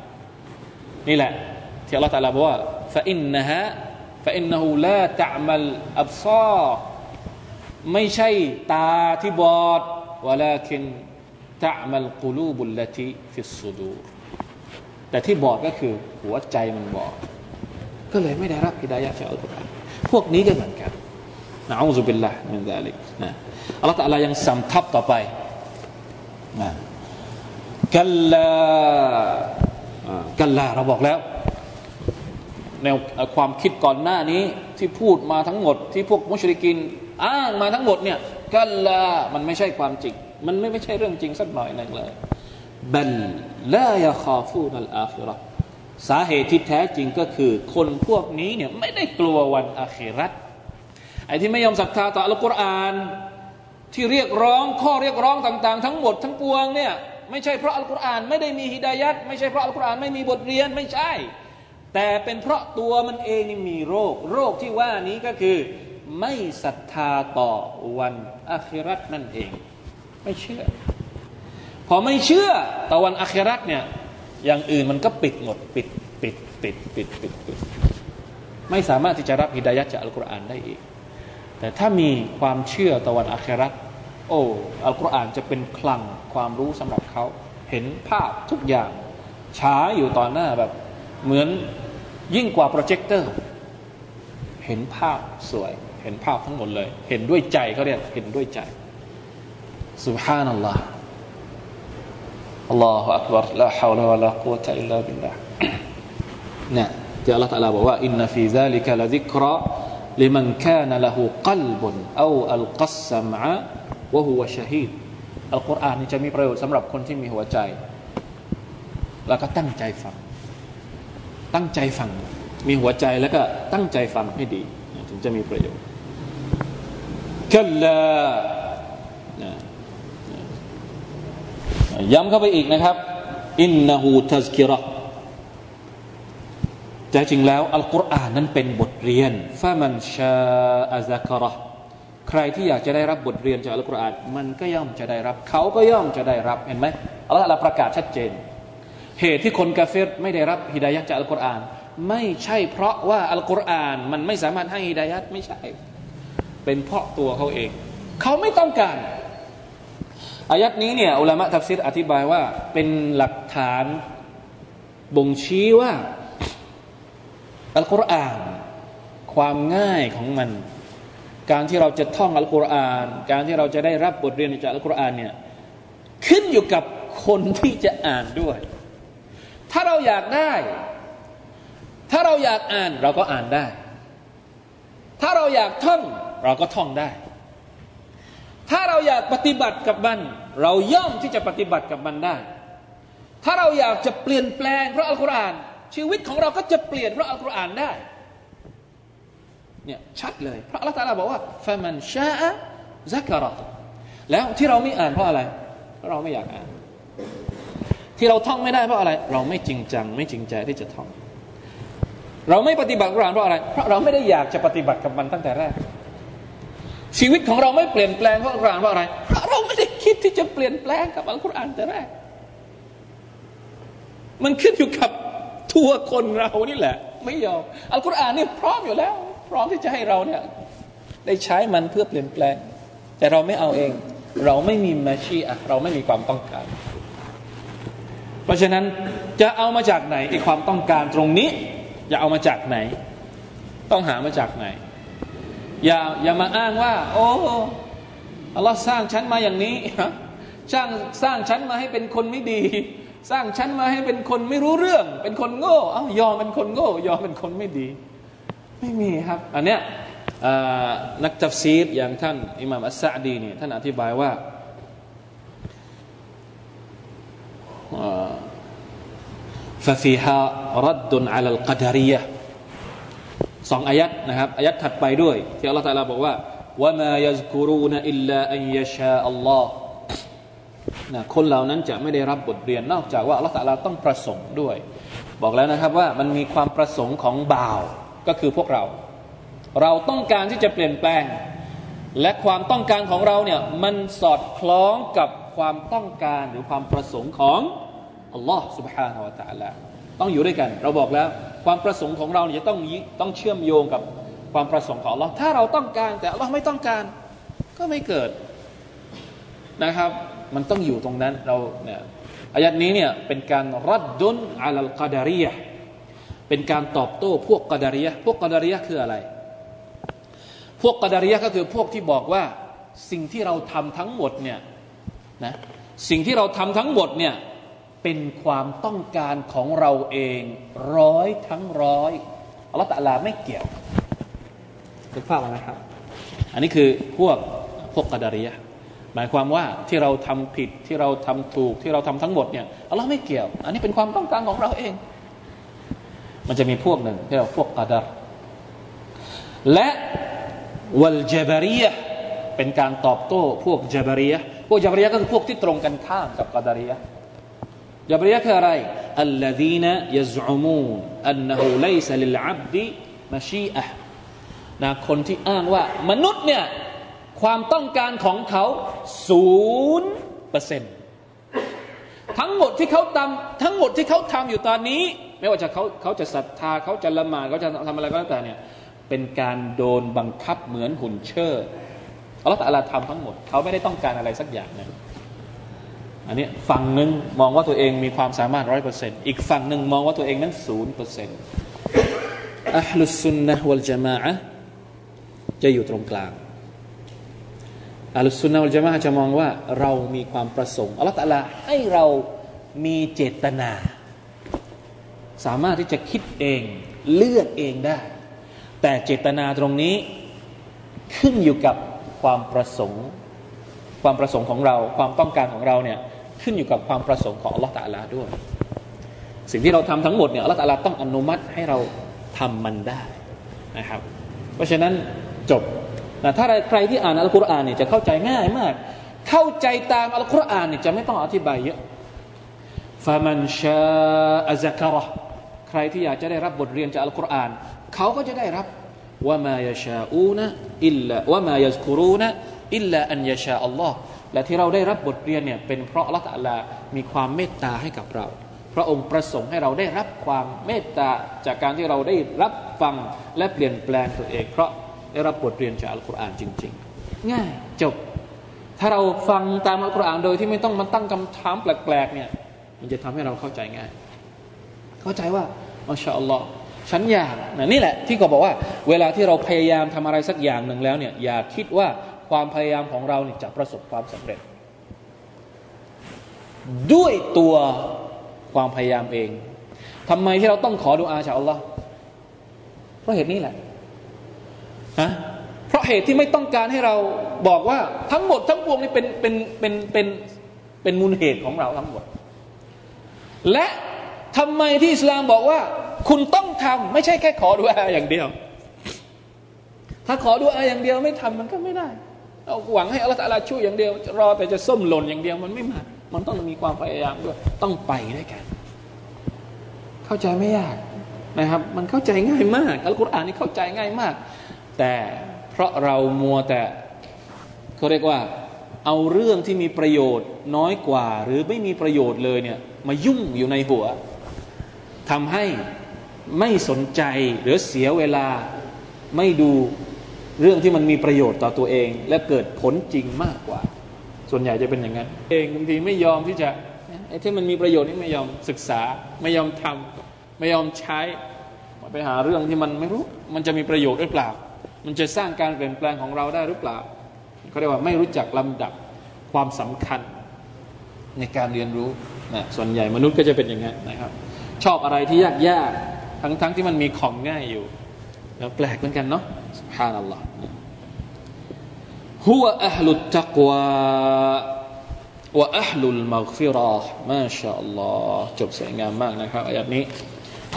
นี่แหละที่อัลเลาะห์ตะอาลาบอกว่า فإنه فإنه لا تعمل أبصار ไม่ใช่ตาที่บอด ولكن تعمل قلوب التي في الصدور แต่ที่บอดก็คือหัวใจมันบอดก็เลยไม่ได้รับฮิดายะห์จากอัลกุรอานพวกนี้ก็เหมือนกันนะอูซุบิลลาห์มินซาลิกนะอัลเลาะห์ตะอาลายังสำทับต่อไปนะกัลลากัลลาเราบอกแล้วแนวความคิดก่อนหน้านี้ที่พูดมาทั้งหมดที่พวกมุชริกีนอ้างมาทั้งหมดเนี่ยกัลลามันไม่ใช่ความจริงมันไม่ไม่ใช่เรื่องจริงสักหน่อยนึงเลยบัลลายะคาฟูนัลอาคิเราะห์สาเหตุที่แท้จริงก็คือคนพวกนี้เนี่ยไม่ได้กลัววันอาคิเราะห์ไอ้ที่ไม่ยอมศรัทธาต่ออัลกุรอานที่เรียกร้องข้อเรียกร้องต่างๆทั้งหมดทั้งปวงเนี่ยไม่ใช่เพราะอัลกุรอานไม่ได้มีฮิดายะห์ไม่ใช่เพราะอัลกุรอานไม่มีบทเรียนไม่ใช่แต่เป็นเพราะตัวมันเองมีโรคโรคที่ว่านี้ก็คือไม่ศรัทธาต่อวันอาคิเราะห์นั่นเองไม่เชื่อพอไม่เชื่อต่อวันอาคิเราะห์เนี่ยอย่างอื่นมันก็ปิดหมดปิดปิดปิดปิดปิดปิดไม่สามารถที่จะรับฮิดายะห์จากอัลกุรอานได้อีกแต่ถ้ามีความเชื่อต่อวันอาคิเราะห์โอ้อัลกุรอานจะเป็นคลังความรู้สำหรับเขาเห็นภาพทุกอย่างฉายอยู่ต่อหน้าแบบเหมือนยิ่งกว่าโปรเจคเตอร์เห็นภาพสวยเห็นภาพทั้งหมดเลยเห็นด้วยใจเขาเรียกเห็นด้วยใจซุบฮานัลลอฮ์อัลลอฮุอักบัรลาฮาวละวะลากุวะตะอิลลาบิลลาฮ์เนี่ยที่อัลเลาะห์ตะอาลาบอกว่าอินนะฟีซาลิกะละซิกเราะลิมันกานะละฮูกัลบุนเอาอัลกัสซะมะวะฮุวะชะฮีดอัลกุรอานนี่จะมีประโยชน์สำหรับคนที่มีหัวใจแล้วก็ตั้งใจฟังตั้งใจฟังมีหัวใจแล้วก็ตั้งใจฟังให้ดีถึงจะมีประโยชน์กัลลาย้ำเข้าไปอีกนะครับอินนะฮูตัซกิเราะห์แต่จริงแล้วอัลกุรอานนั้นเป็นบทเรียนฟะมันชาอะซะกะเราะห์ใครที่อยากจะได้รับบทเรียนจากอัลกุรอานมันก็ย่อมจะได้รับเขาก็ย่อมจะได้รับเห็นไหมอัลเลาะห์ตะอาลาประกาศชัดเจนเหตุที่คนกาเฟรไม่ได้รับฮิดายะห์จากอัลกุรอานไม่ใช่เพราะว่าอัลกุรอานมันไม่สามารถให้ฮิดายะห์ไม่ใช่เป็นเพราะตัวเขาเองเขาไม่ต้องการอายะห์นี้เนี่ยอุลามะตัฟซีรอธิบายว่าเป็นหลักฐานบ่งชี้ว่าอัลกุรอานความง่ายของมันการที่เราจะท่องอัลกุรอานการที่เราจะได้รับบทเรียนจากอัลกุรอานเนี่ยขึ้นอยู่กับคนที่จะอ่านด้วยถ้าเราอยากได้ถ้าเราอยากอ่านเราก็อ่านได้ถ้าเราอยากท่องเราก็ท่องได้ถ้าเราอยากปฏิบัติกับมันเราย่อมที่จะปฏิบัติกับมันได้ถ้าเราอยากจะเปลี่ยนแปลงเพราะอัลกุรอานชีวิตของเราก็จะเปลี่ยนเพราะอัลกุรอานได้เนี่ยชัดเลยเพราะอัลเลาะห์ตะอาลาบอกว่าฟะมันชาอะซะกะเราะห์แล้วที่เราไม่อ่านเพราะอะไรเพราะเราไม่อยากอ่านที่เราท่องไม่ได้เพราะอะไรเราไม่จริงจังไม่จริงใจที่จะท่องเราไม่ปฏิบัติอัลกุรอานเพราะอะไรเพราะเราไม่ได้อยากจะปฏิบัติกับมันตั้งแต่แรกชีวิตของเราไม่เปลี่ยนแปลงเพราะอัลกุรอานเพราะอะไรเพราะเราไม่ได้คิดที่จะเปลี่ยนแปลงกับอัลกุรอานแต่แรกมันขึ้นอยู่กับตัวคนเรานี่แหละไม่ยอมอัลกุรอานนี่พร้อมอยู่แล้วพร้อมที่จะให้เราเนี่ยได้ใช้มันเพื่อเปลี่ยนแปลงแต่เราไม่เอาเองเราไม่มีมาชีอะห์เราไม่มีความต้องการเพราะฉะนั้นจะเอามาจากไหนไอ้ความต้องการตรงนี้อย่าเอามาจากไหนต้องหามาจากไหนอย่าอย่ามาอ้างว่าโอ้อัลเลาะห์สร้างฉันมาอย่างนี้สร้างสร้างฉันมาให้เป็นคนไม่ดีสร้างฉันมาให้เป็นคนไม่รู้เรื่องเป็นคนโง่เอ้ายอมเป็นคนโง่ยอมเป็นคนไม่ดีไม่มีครับอันเนี้ยนักตัฟซีรอย่างท่านอิหม่ามอัสซะอ์ดีเนี่ยท่านอธิบายว่าففيها رد على القدرية สองอายัดนะครับอายัดถัดไปด้วยที่อัลเลาะห์ตะอาลาบอกว่า وما يذكرون إلا أن يشاء الله นะคนเหล่านั้นจะไม่ได้รับบทเรียนนอกจากว่าอัลเลาะห์ตะอาลาต้องประสงค์ด้วยบอกแล้วนะครับว่ามันมีความประสงค์ของบ่าวก็คือพวกเราเราต้องการที่จะเปลี่ยนแปลงและความต้องการของเราเนี่ยมันสอดคล้องกับความต้องการหรือความประสงค์ของอัลเลาะห์ซุบฮานะฮูวะตะอาลาต้องอยู่ด้วยกันเราบอกแล้วความประสงค์ของเราเนี่ยจะต้องต้องเชื่อมโยงกับความประสงค์ของอัลเลาะห์ถ้าเราต้องการแต่อัลเลาะห์ไม่ต้องการก็ไม่เกิดนะครับมันต้องอยู่ตรงนั้นเราเนี่ยอายัดนี้เนี่ยเป็นการรัดดุนอะลัลกอดารียะห์เป็นการตอบโต้พวกกอดารียะห์พวกกอดารียะห์คืออะไรพวกกอดารียะห์ก็คือพวกที่บอกว่าสิ่งที่เราทำทั้งหมดเนี่ยนะสิ่งที่เราทำทั้งหมดเนี่ยเป็นความต้องการของเราเองร้อยทั้งร้อยอัลเลาะห์ตะอาลาไม่เกี่ยวเป็นภาพอะไรครับอันนี้คือพวกพวกกอดารียะห์หมายความว่าที่เราทำผิดที่เราทำถูกที่เราทำทั้งหมดเนี่ยอัลเลาะห์ไม่เกี่ยวอันนี้เป็นความต้องการของเราเองมันจะมีพวกหนึ่งที่เราพวกกอดาร์และวัลญะบารียะห์เป็นการตอบโต้พวกญะบารียะห์พวกญะบารียะห์ก็คือพวกที่ตรงกันข้ามกับกอดารียะห์ญะบารียะห์คืออะไรอัลลซีนะยัซอุมูนอันนะฮูไลซะลิลอับดิมะชีอะห์นะคนที่อ้างว่ามนุษย์เนี่ยความต้องการของเขา ศูนย์เปอร์เซ็นต์ ทั้งหมดที่เขาทำทั้งหมดที่เขาทำอยู่ตอนนี้ไม่ว่าจะเขาเขาจะศรัทธาเขาจะละหมาดเขาจะทำอะไรก็แล้วแต่เนี่ยเป็นการโดนบังคับเหมือนหุ่นเชิดอัลเลาะห์ตะอาลาทำทั้งหมดเขาไม่ได้ต้องการอะไรสักอย่างนึงอันนี้ฝั่งนึงมองว่าตัวเองมีความสามารถ ร้อยเปอร์เซ็นต์ อีกฝั่งนึงมองว่าตัวเองนั้น ศูนย์เปอร์เซ็นต์ อะห์ลุสซุนนะฮ์วัลญะมาอะห์จะอยู่ตรงกลางอัลสุนนะวัลญะมาอะห์จะมองว่าเรามีความประสงค์อัลเลาะห์ตะอาลาให้เรามีเจตนาสามารถที่จะคิดเองเลือกเองได้แต่เจตนาตรงนี้ขึ้นอยู่กับความประสงค์ความประสงค์ของเราความต้องการของเราเนี่ยขึ้นอยู่กับความประสงค์ของอัลเลาะห์ตะอาลาด้วยสิ่งที่เราทำทั้งหมดเนี่ยอัลเลาะห์ตะอาลาต้องอนุมัติให้เราทำมันได้นะครับเพราะฉะนั้นจบนะถ้าใครที่อ่านอัลกุรอานเนี่ยจะเข้าใจง่ายมากเข้าใจตามอัลกุรอานเนี่ยจะไม่ต้องอธิบายเยอะฟะมันชาอะซะกะเราะห์ใครที่อยากจะได้รับบทเรียนจากอัลกุรอานเขาก็จะได้รับวะมายะชาอูนะอิลลาวะมายัซกุรูนะอิลลาอันยะชาอัลลอฮ์และที่เราได้รับบทเรียนเนี่ยเป็นเพราะอัลเลาะห์ตะอาลามีความเมตตาให้กับเราพระองค์ประสงค์ให้เราได้รับความเมตตาจากการที่เราได้รับฟังและเปลี่ยนแปลงตัวเองเพราะได้รับบทเรียนจากอัลกุรอานจริงๆง่ายจบถ้าเราฟังตามอัลกุรอานโดยที่ไม่ต้องมาตั้งคำถามแปลกๆเนี่ยมันจะทำให้เราเข้าใจง่ายเข้าใจว่าอัลลอฮฺอัลลอฮฺฉันอยากนะนี่แหละที่เขาบอกว่าเวลาที่เราพยายามทำอะไรสักอย่างหนึ่งแล้วเนี่ยอย่าคิดว่าความพยายามของเราเนี่ยจะประสบความสำเร็จด้วยตัวความพยายามเองทำไมที่เราต้องขอดุอาจากอัลลอฮฺเพราะเหตุนี้แหละนะเพราะเหตุที่ไม่ต้องการให้เราบอกว่าทั้งหมดทั้งปวงนี่เป็นเป็นเป็นเป็นเป็นมูลเหตุของเราทั้งหมดและทำไมที่อิสลามบอกว่าคุณต้องทำไม่ใช่แค่ขอดุอาอย่างเดียวถ้าขอดุอาอย่างเดียวไม่ทำมันก็ไม่ได้เราหวังให้อัลเลาะห์ตะอาลาช่วยอย่างเดียวรอแต่จะส้มหล่นอย่างเดียวมันไม่มามันต้องมีความพยายามด้วยต้องไปด้วยกันเข้าใจไม่ยากนะครับมันเข้าใจง่ายมากอัลกุรอานนี่เข้าใจง่ายมากแต่เพราะเรามัวแต่เขาเรียกว่าเอาเรื่องที่มีประโยชน์น้อยกว่าหรือไม่มีประโยชน์เลยเนี่ยมายุ่งอยู่ในหัวทำให้ไม่สนใจหรือเสียเวลาไม่ดูเรื่องที่มันมีประโยชน์ต่อตัวเองและเกิดผลจริงมากกว่าส่วนใหญ่จะเป็นอย่างนั้นเองบางทีไม่ยอมที่จะไอ้ที่มันมีประโยชน์นี่ไม่ยอมศึกษาไม่ยอมทำไม่ยอมใช้ไปหาเรื่องที่มันไม่รู้มันจะมีประโยชน์หรือเปล่ามันจะสร้างการเปลี่ยนแปลงของเราได้หรือเปล่าเขาเรียกว่าไม่รู้จักลำดับความสำคัญในการเรียนรู้นะส่วนใหญ่มนุษย์ก็จะเป็นอย่างนั้นนะครับชอบอะไรที่ยากๆทั้งๆ ท, ที่มันมีของง่ายอยู่แล้วแปลกเหมือนกันเนาะซุบฮานัลลอฮ์ฮุวะอะห์ลุตตักวาวะอะห์ลุลมัฆฟิเราะห์มาชาอัลลอฮ์จบสวยงามมากนะครับอายัดนี้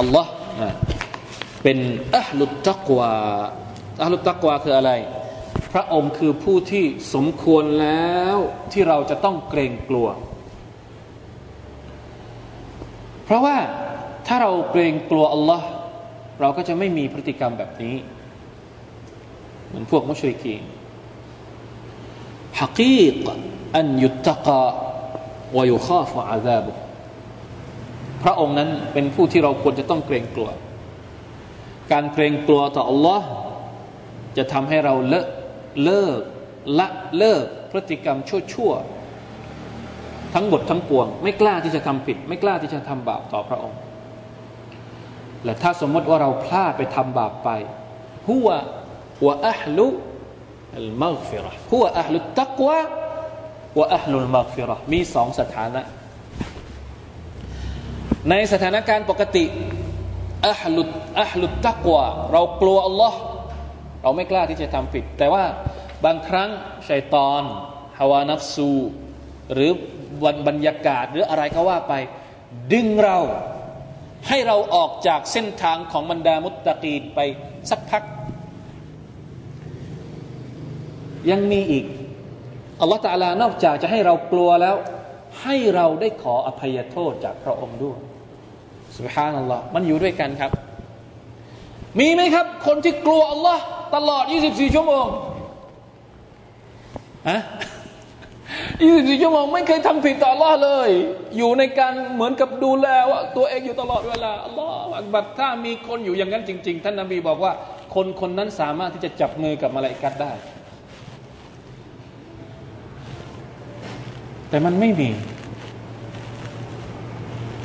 อัลลอฮ์นะเป็นอะห์ลุตตักวาอัลลอฮฺตักวาคืออะไรพระองค์คือผู้ที่สมควรแล้วที่เราจะต้องเกรงกลัว เพราะว่าถ้าเราเกรงกลัวอัลลอฮ์เราก็จะไม่มีพฤติกรรมแบบนี้เหมือนพวกมุชริกีนฮะกีกะอันยุตตะกาวะยุคาฟะอาซาบุพระองค์นั้นเป็นผู้ที่เราควรจะต้องเกรงกลัวการเกรงกลัวต่ออัลลอฮ์จะทำให้เราเลิกเลิกละเลิกพฤติกรรมชั่วๆทั้งหมดทั้งปวงไม่กล้าที่จะทำผิดไม่กล้าที่จะทำบาปต่อพระองค์และถ้าสมมติว่าเราพลาดไปทำบาปไปฮุวะวะอะฮลุอัลมัฆฟิเราะห์ฮุวะอะฮลุตตักวาวะอะฮลุลมัฆฟิเราะห์มีสองสถานะในสถานการณ์ปกติอะฮลุอะฮลุตตักวาเรากลัวอัลลอฮ์เราไม่กล้าที่จะทำผิดแต่ว่าบางครั้งชัยฏอนฮาวานัฟซูหรือวันบรรยากาศหรืออะไรก็ว่าไปดึงเราให้เราออกจากเส้นทางของบรรดามุตตะกีนไปสักพักยังมีอีกอัลลอฮฺตะอาลานอกจากจะให้เรากลัวแล้วให้เราได้ขออภัยโทษจากพระองค์ด้วยซุบฮานัลลอฮ์มันอยู่ด้วยกันครับมีไหมครับคนที่กลัวอัลลอฮ์ตลอดยี่สิบสี่ชั่วโมงอะยี่สิบสี่ชั่วโมงไม่เคยทำผิดต่ออัลลอฮ์เลยอยู่ในการเหมือนกับดูแลว่าตัวเองอยู่ตลอดเวลาอัลลอฮ์อักบัรถ้ามีคนอยู่อย่างนั้นจริงๆท่านนบีบอกว่าคนคนนั้นสามารถที่จะจับมือกับมลาอิกะฮ์ได้แต่มันไม่มี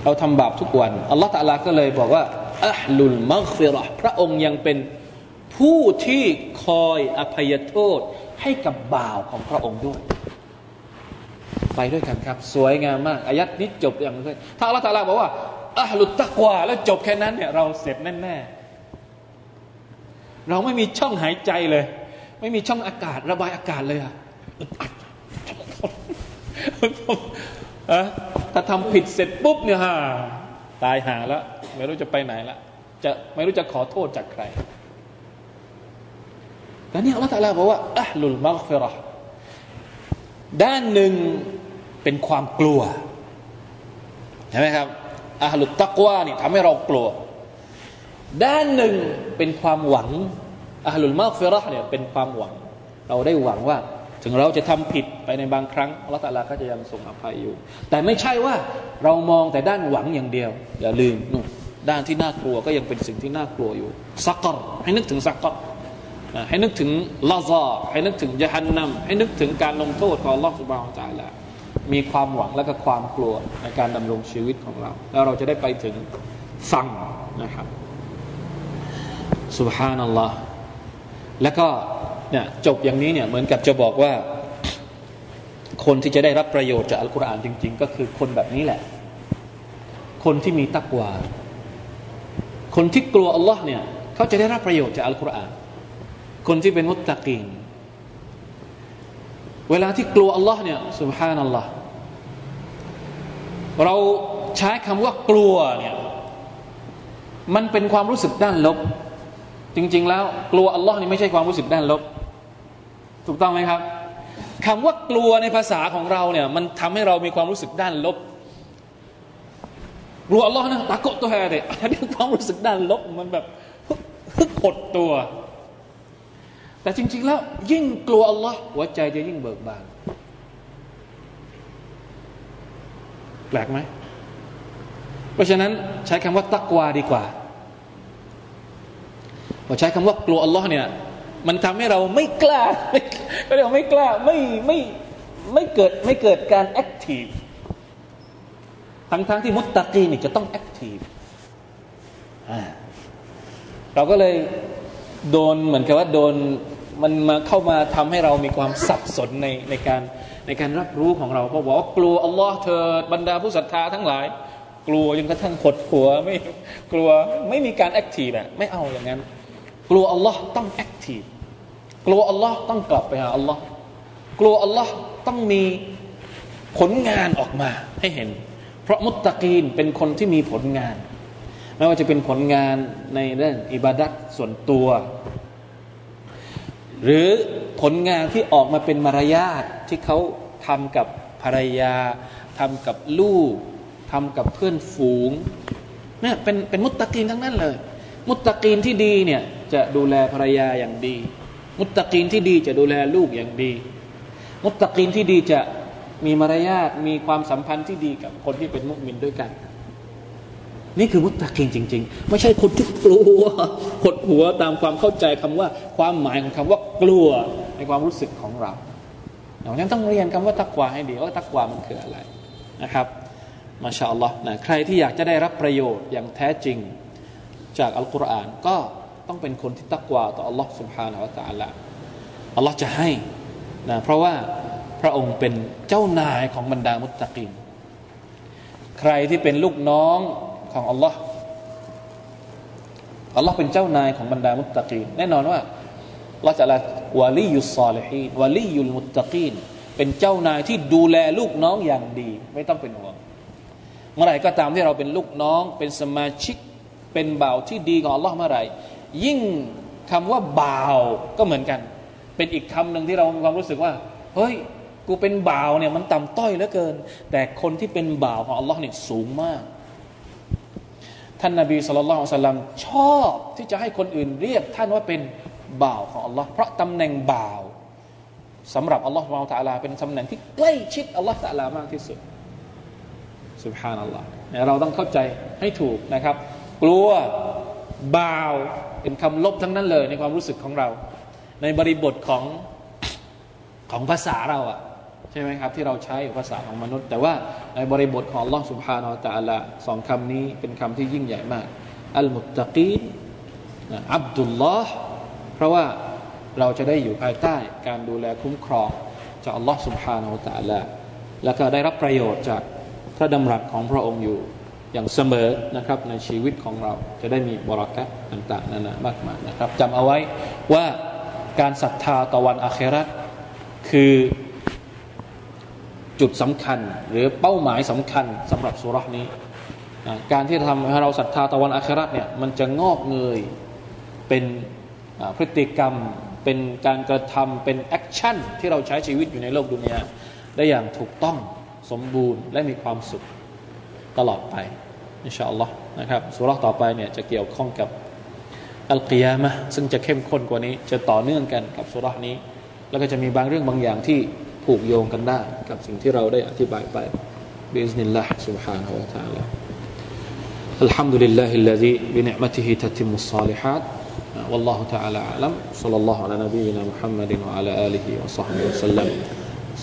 เราทำบาปทุกวันอัลลอฮ์ตะอาลาก็เลยบอกว่าอะห์ลุลมัฆฟิเราะห์พระองค์ยังเป็นผู้ที่คอยอภัยโทษให้กับบ่าวของพระองค์ด้วยไปด้วยกันครับสวยงามมากอายัดนี้จบอย่างนี้ถ้าอัลลอฮ์ตะอาลาบอกว่าอะห์ลุตตักวาแล้วจบแค่นั้นเนี่ยเราเสร็จแน่ๆเราไม่มีช่องหายใจเลยไม่มีช่องอากาศระบายอากาศเลยอะถ้าทำผิดเสร็จปุ๊บเนี่ยฮะตายหาแล้วไม่รู้จะไปไหนละจะไม่รู้จะขอโทษจากใครแล้วนี่อัลลอฮฺตะอาลาบอกว่าอะห์ลุลมัฆฟิเราะห์ด้านหนึ่งเป็นความกลัวใช่ไหมครับอะห์ลุตตักวาเนี่ยทำให้เรากลัวด้านหนึ่งเป็นความหวังอะห์ลุลมัฆฟิเราะห์เนี่ยเป็นความหวังเราได้หวังว่าถึงเราจะทำผิดไปในบางครั้งอัลลอฮฺตะอาลาก็จะยังทรงอภัยอยู่แต่ไม่ใช่ว่าเรามองแต่ด้านหวังอย่างเดียวอย่าลืมนู่นด้านที่น่ากลัวก็ยังเป็นสิ่งที่น่ากลัวอยู่ซักกอรให้นึกถึงซักกอรให้นึกถึงลาซาให้นึกถึงยะฮันนัมให้นึกถึงการลงโทษของอัลลอฮฺซุบฮานะฮูวะตะอาลามีความหวังและก็ความกลัวในการดำรงชีวิตของเราแล้วเราจะได้ไปถึงฝั่งนะครับซุบฮานัลลอฮฺแล้วก็เนี่ยจบอย่างนี้เนี่ยเหมือนกับจะบอกว่าคนที่จะได้รับประโยชน์จากอัลกุรอานจริงๆก็คือคนแบบนี้แหละคนที่มีตักวาคนที่กลัวอัลลอฮ์เนี่ยเขาจะได้รับประโยชน์จากอัลกุรอานคนที่เป็นมุตตะกีนเวลาที่กลัวอัลลอฮ์เนี่ยซุบฮานัลลอฮ์เราใช้คำว่ากลัวเนี่ยมันเป็นความรู้สึกด้านลบจริงๆแล้วกลัวอัลลอฮ์นี่ไม่ใช่ความรู้สึกด้านลบถูกต้องไหมครับคำว่ากลัวในภาษาของเราเนี่ยมันทำให้เรามีความรู้สึกด้านลบกลัวอัลลอฮ์นะตะโกตัวแฮเนี่ยอันนี้ความรู้สึกด้านลบมันแบบฮึกหดตัวแต่จริงๆแล้วยิ่งกลัวอัลลอฮ์หัวใจจะยิ่งเบิกบานแปลกไหมเพราะฉะนั้นใช้คำว่าตักวาดีกว่าพอใช้คำว่ากลัวอัลลอฮ์เนี่ยมันทำให้เราไม่กล้าก็เรียกว่าไม่กล้าไม่ไม่ไม่เกิดไม่เกิดการแอคทีฟทั้งทั้งที่มุตตะกีนี่จะต้องแอคทีฟเราก็เลยโดนเหมือนกับว่าโดนมันมาเข้ามาทำให้เรามีความสับสนในในการในการรับรู้ของเราเพราะว่ากลัวอัลลอฮ์เถิดบรรดาผู้ศรัทธาทั้งหลายกลัวจนกระทั่งขดหัวไม่กลัวไม่มีการแอคทีฟอะไม่เอาอย่างนั้นกลัวอัลลอฮ์ต้องแอคทีฟกลัวอัลลอฮ์ต้องกลับไปหาอัลลอฮ์กลัวอัลลอฮ์ต้องมีผลงานออกมาให้เห็นเพราะมุตตะกีนเป็นคนที่มีผลงานไม่ว่าจะเป็นผลงานในเรื่องอิบาดัตส่วนตัวหรือผลงานที่ออกมาเป็นมารยาทที่เขาทำกับภรรยาทำกับลูก ทำกับเพื่อนฝูงเนี่ยเป็นเป็นมุตตะกีนทั้งนั้นเลยมุตตะกีนที่ดีเนี่ยจะดูแลภรรยาอย่างดีมุตตะกีนที่ดีจะดูแลลูกอย่างดีมุตตะกีนที่ดีจะมีมารยาทมีความสัมพันธ์ที่ดีกับคนที่เป็นมุสลิมด้วยกันนี่คือมุตตะกีนจริงๆไม่ใช่คนที่กลัวหดหัวตามความเข้าใจคำว่าความหมายของคำว่ากลัวในความรู้สึกของเราเราจึงต้องเรียนคำว่าตักวาให้ดีว่าตักวามันคืออะไรนะครับมาชาอัลลอฮ์นะใครที่อยากจะได้รับประโยชน์อย่างแท้จริงจากอัลกุรอานก็ต้องเป็นคนที่ตักวาต่ออัลลอฮ์ سبحانه และ تعالى อัลลอฮ์จะให้นะเพราะว่าพระองค์เป็นเจ้านายของบรรดามุตตะกีนใครที่เป็นลูกน้องของอัลลอฮ์อัลลอฮ์เป็นเจ้านายของบรรดามุตตะกีนแน่นอนว่าอัลลอฮ์จะละวะลียุสซอลิฮีนวะลียุลมุตตะกีนเป็นเจ้านายที่ดูแลลูกน้องอย่างดีไม่ต้องเป็นห่วงเมื่อไหร่ก็ตามที่เราเป็นลูกน้องเป็นสมาชิกเป็นบ่าวที่ดีของอัลลอฮ์เมื่อไหร่ยิ่งคำว่าบ่าวก็เหมือนกันเป็นอีกคำหนึ่งที่เรามีความรู้สึกว่าเฮ้ยกูเป็นบ่าวเนี่ยมันต่ำต้อยเหลือเกินแต่คนที่เป็นบ่าวของอัลลอฮ์เนี่ยสูงมากท่านนบีศ็อลลัลลอฮุอะลัยฮิวะซัลลัมชอบที่จะให้คนอื่นเรียกท่านว่าเป็นบ่าวของอัลลอฮ์เพราะตำแหน่งบ่าวสำหรับอัลลอฮ์ซุบฮานะฮูวะตะอาลาเป็นตำแหน่งที่ใกล้ชิดอัลลอฮ์ตะอาลามากที่สุดซุบฮานัลลอฮ์เราต้องเข้าใจให้ถูกนะครับกลัวบ่าวเป็นคำลบทั้งนั้นเลยในความรู้สึกของเราในบริบทของของภาษาเราอะใช่ไหมครับที่เราใช้ภาษาของมนุษย์แต่ว่าในบริบทของอัลลอฮ์ซุบฮานะฮูวะตะอาลาสองคำนี้เป็นคำที่ยิ่งใหญ่มากอัลมุตตะกีนอับดุลลอฮ์เพราะว่าเราจะได้อยู่ภายใต้การดูแลคุ้มครองจากอัลลอฮ์ซุบฮานะฮูวะตะอาลาแล้วก็ได้รับประโยชน์จากพระดำรัสของพระองค์อยู่อย่างเสมอนะครับในชีวิตของเราจะได้มีบารอกะฮ์ต่างๆนานามากมายนะครับจำเอาไว้ว่าการศรัทธาต่อวันอาคิเราะฮ์คือจุดสำคัญหรือเป้าหมายสำคัญสำหรับซูเราะห์นี้การที่ทำให้เราศรัทธาต่อวันอาคิเราะฮ์เนี่ยมันจะงอกเงยเป็นพฤติกรรมเป็นการกระทำเป็นแอคชั่นที่เราใช้ชีวิตอยู่ในโลกดุนยาได้อย่างถูกต้องสมบูรณ์และมีความสุขตลอดไปอินชาอัลลอฮ์นะครับซูเราะห์ต่อไปเนี่ยจะเกี่ยวข้องกับอัลกิยามะฮ์ซึ่งจะเข้มข้นกว่านี้จะต่อเนื่องกันกับซูเราะห์นี้แล้วก็จะมีบางเรื่องบางอย่างที่ผูกโยงกันได้กับสิ่งที่เราได้อธิบายไปบิอิซนิลลาฮ์ซุบฮานะฮูวะตะอาลาอัลฮัมดุลิลลาฮิลลซีบินิอ์มะติฮิตัตติมุศศอลิฮาตวัลลอฮุตะอาลาอะลัมศ็อลลัลลอฮุอะลานบีนามุฮัมมัดวะอะลาอาลิฮิวะศ็อฮบิฮิวะซัลลัม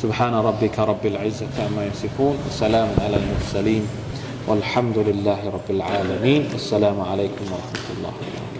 سبحان ربك رب العزة عما يصفون وسلام على المرسلين والحمد لله رب العالمين السلام عليكم ورحمة الله